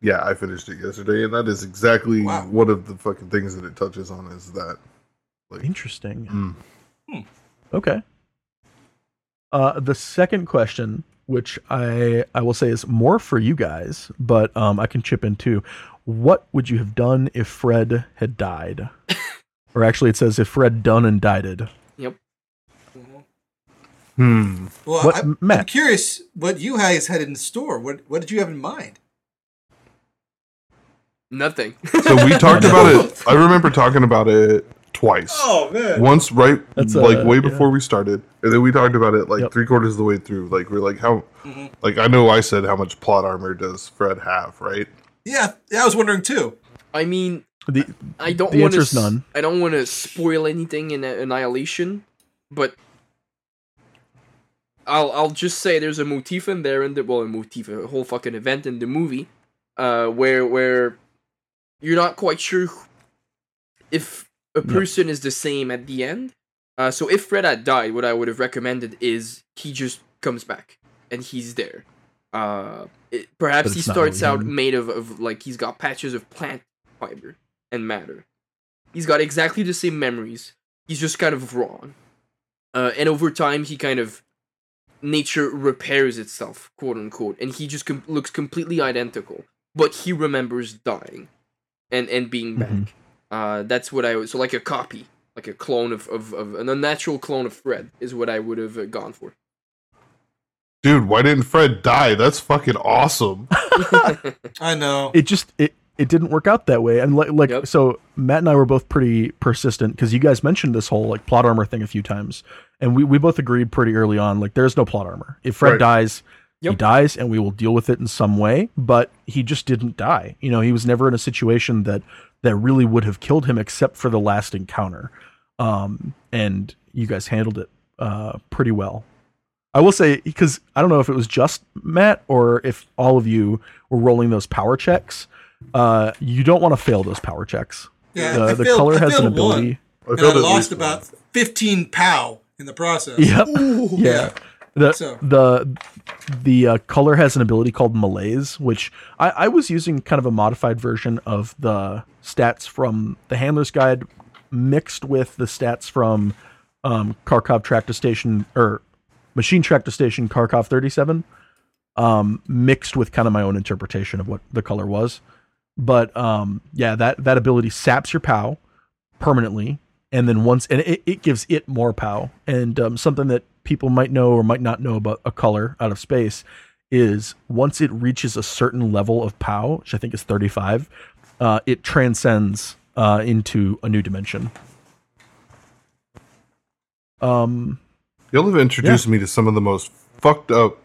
Yeah, I finished it yesterday, and that is exactly wow. one of the fucking things that it touches on is that. Like, interesting. Mm. Hmm. Okay. Uh, the second question, which I I will say is more for you guys, but um, I can chip in too. What would you have done if Fred had died? Or actually, it says if Fred done and died. Yep. Hmm. Well, what, I'm, I'm curious what you guys had in store. What What did you have in mind? Nothing. So we talked about it. I remember talking about it twice. Oh man! Once, right, That's like a, way before yeah. we started, and then we talked about it like yep. three quarters of the way through. Like we're like how, mm-hmm. like I know I said how much plot armor does Fred have, right? Yeah, yeah. I was wondering too. I mean, the I don't the answer's none. I don't want to spoil anything in Annihilation, but. I'll I'll just say there's a motif in there in the well a motif a whole fucking event in the movie, uh where where you're not quite sure if a person no. is the same at the end. Uh, so if Fred had died, what I would have recommended is he just comes back and he's there. Uh, it, perhaps he starts out made of, of like he's got patches of plant fiber and matter. He's got exactly the same memories. He's just kind of wrong, uh, and over time he kind of. Nature repairs itself, quote unquote, and he just com- looks completely identical, but he remembers dying and and being mm-hmm. back. Uh, that's what I would, so like a copy, like a clone of, of, of an unnatural clone of Fred is what I would have gone for. Dude, why didn't Fred die? That's fucking awesome. I know. It just, it it didn't work out that way. And like, like yep. so Matt and I were both pretty persistent because you guys mentioned this whole like plot armor thing a few times. And we, we both agreed pretty early on, like there's no plot armor. If Fred right. dies, yep. he dies and we will deal with it in some way, but he just didn't die. You know, he was never in a situation that, that really would have killed him except for the last encounter. Um, and you guys handled it uh, pretty well. I will say, because I don't know if it was just Matt or if all of you were rolling those power checks. Uh, you don't want to fail those power checks. Yeah, the, I failed, the color I has an ability. I, and I lost about one. fifteen pow in the process. Yep. Ooh, yeah. yeah. The so. the the uh, color has an ability called Malaise, which I, I was using kind of a modified version of the stats from the Handler's Guide mixed with the stats from um, Kharkov Tractor Station or Machine Tractor Station Kharkov thirty-seven, um, mixed with kind of my own interpretation of what the color was. But um, yeah, that, that ability saps your POW permanently, and then once and it, it gives it more POW. And um, something that people might know or might not know about a color out of space is once it reaches a certain level of POW, which I think is thirty-five, uh, it transcends uh, into a new dimension. Um, You'll have introduced yeah. me to some of the most fucked up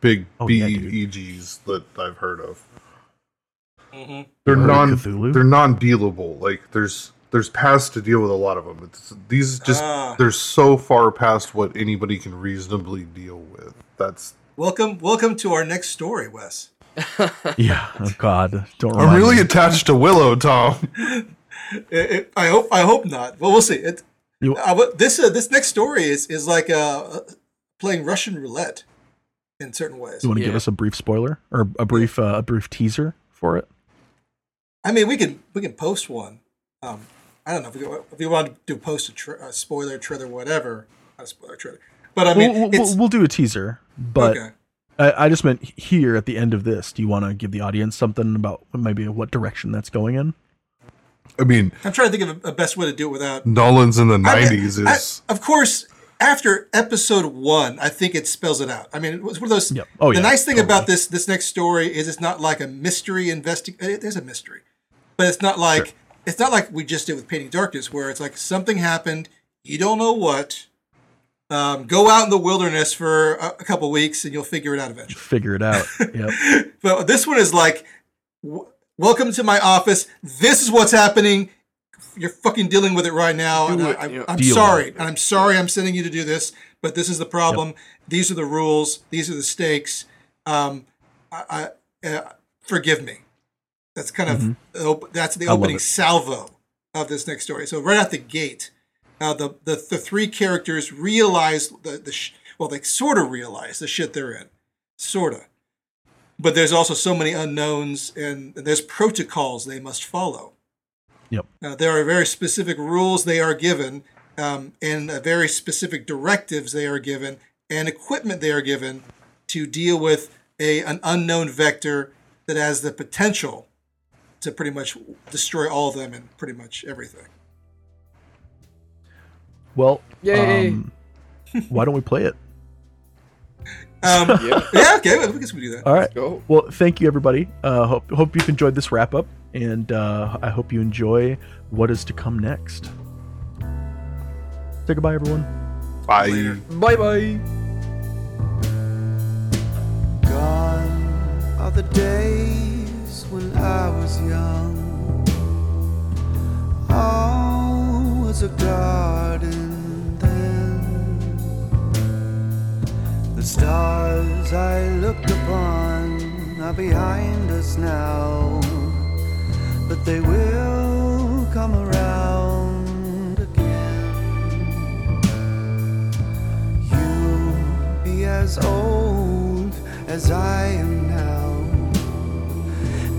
big oh, B E Gs yeah, that I've heard of. Mm-hmm. They're non, Cthulhu? they're non-dealable. Like there's, there's paths to deal with a lot of them. It's, these just, ah. they're so far past what anybody can reasonably deal with. That's welcome, welcome to our next story, Wes. yeah, oh God, don't. I'm really me. attached to Willow, Tom. it, it, I hope, I hope not. Well, we'll see. It, you, I, this, uh, this next story is, is like uh, playing Russian roulette in certain ways. You want to yeah. give us a brief spoiler or a brief, uh, a brief teaser for it? I mean, we can we can post one. Um, I don't know if you, if you want to do post a, tra- a spoiler trailer, whatever. Not a spoiler trailer, but I mean, we'll, we'll, we'll do a teaser. But okay. I, I just meant here at the end of this. Do you want to give the audience something about maybe what direction that's going in? I mean, I'm trying to think of a, a best way to do it without Nolan's in the nineties. I, is I, of course after episode one, I think it spells it out. I mean, it was one of those. Yep. Oh, the yeah, nice thing totally. about this this next story is it's not like a mystery investigation. There's a mystery. But it's not like sure. it's not like we just did with Painting Darkness, where it's like something happened, you don't know what. Um, go out in the wilderness for a, a couple weeks, and you'll figure it out eventually. Figure it out. Yep. But this one is like, w- welcome to my office. This is what's happening. You're fucking dealing with it right now. And I, I, I'm, I'm sorry. And I'm sorry. I'm sending you to do this, but this is the problem. Yep. These are the rules. These are the stakes. Um, I, I uh, forgive me. That's kind of mm-hmm. that's the opening salvo of this next story. So right out the gate, uh, the, the the three characters realize the the sh- well they sort of realize the shit they're in, sort of. But there's also so many unknowns, and there's protocols they must follow. Yep. Uh, there are very specific rules they are given, um, and uh, very specific directives they are given, and equipment they are given to deal with a an unknown vector that has the potential to pretty much destroy all of them and pretty much everything. Well, Yay. Um, why don't we play it? Um, yeah. yeah, okay, I guess we do that. All right. Well, thank you, everybody. Uh, hope hope you've enjoyed this wrap up, and uh, I hope you enjoy what is to come next. Say goodbye, everyone. Bye. Bye. Bye. Gone are the days when I was young, all was a garden then. The stars I looked upon are behind us now, but they will come around again. You'll be as old as I am now,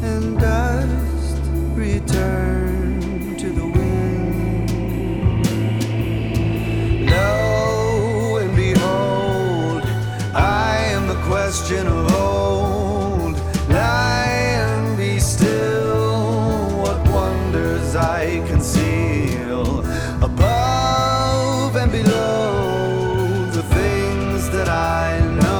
and dust return to the wind. Lo and behold, I am the question of old. Lie and be still, what wonders I conceal above and below the things that I know.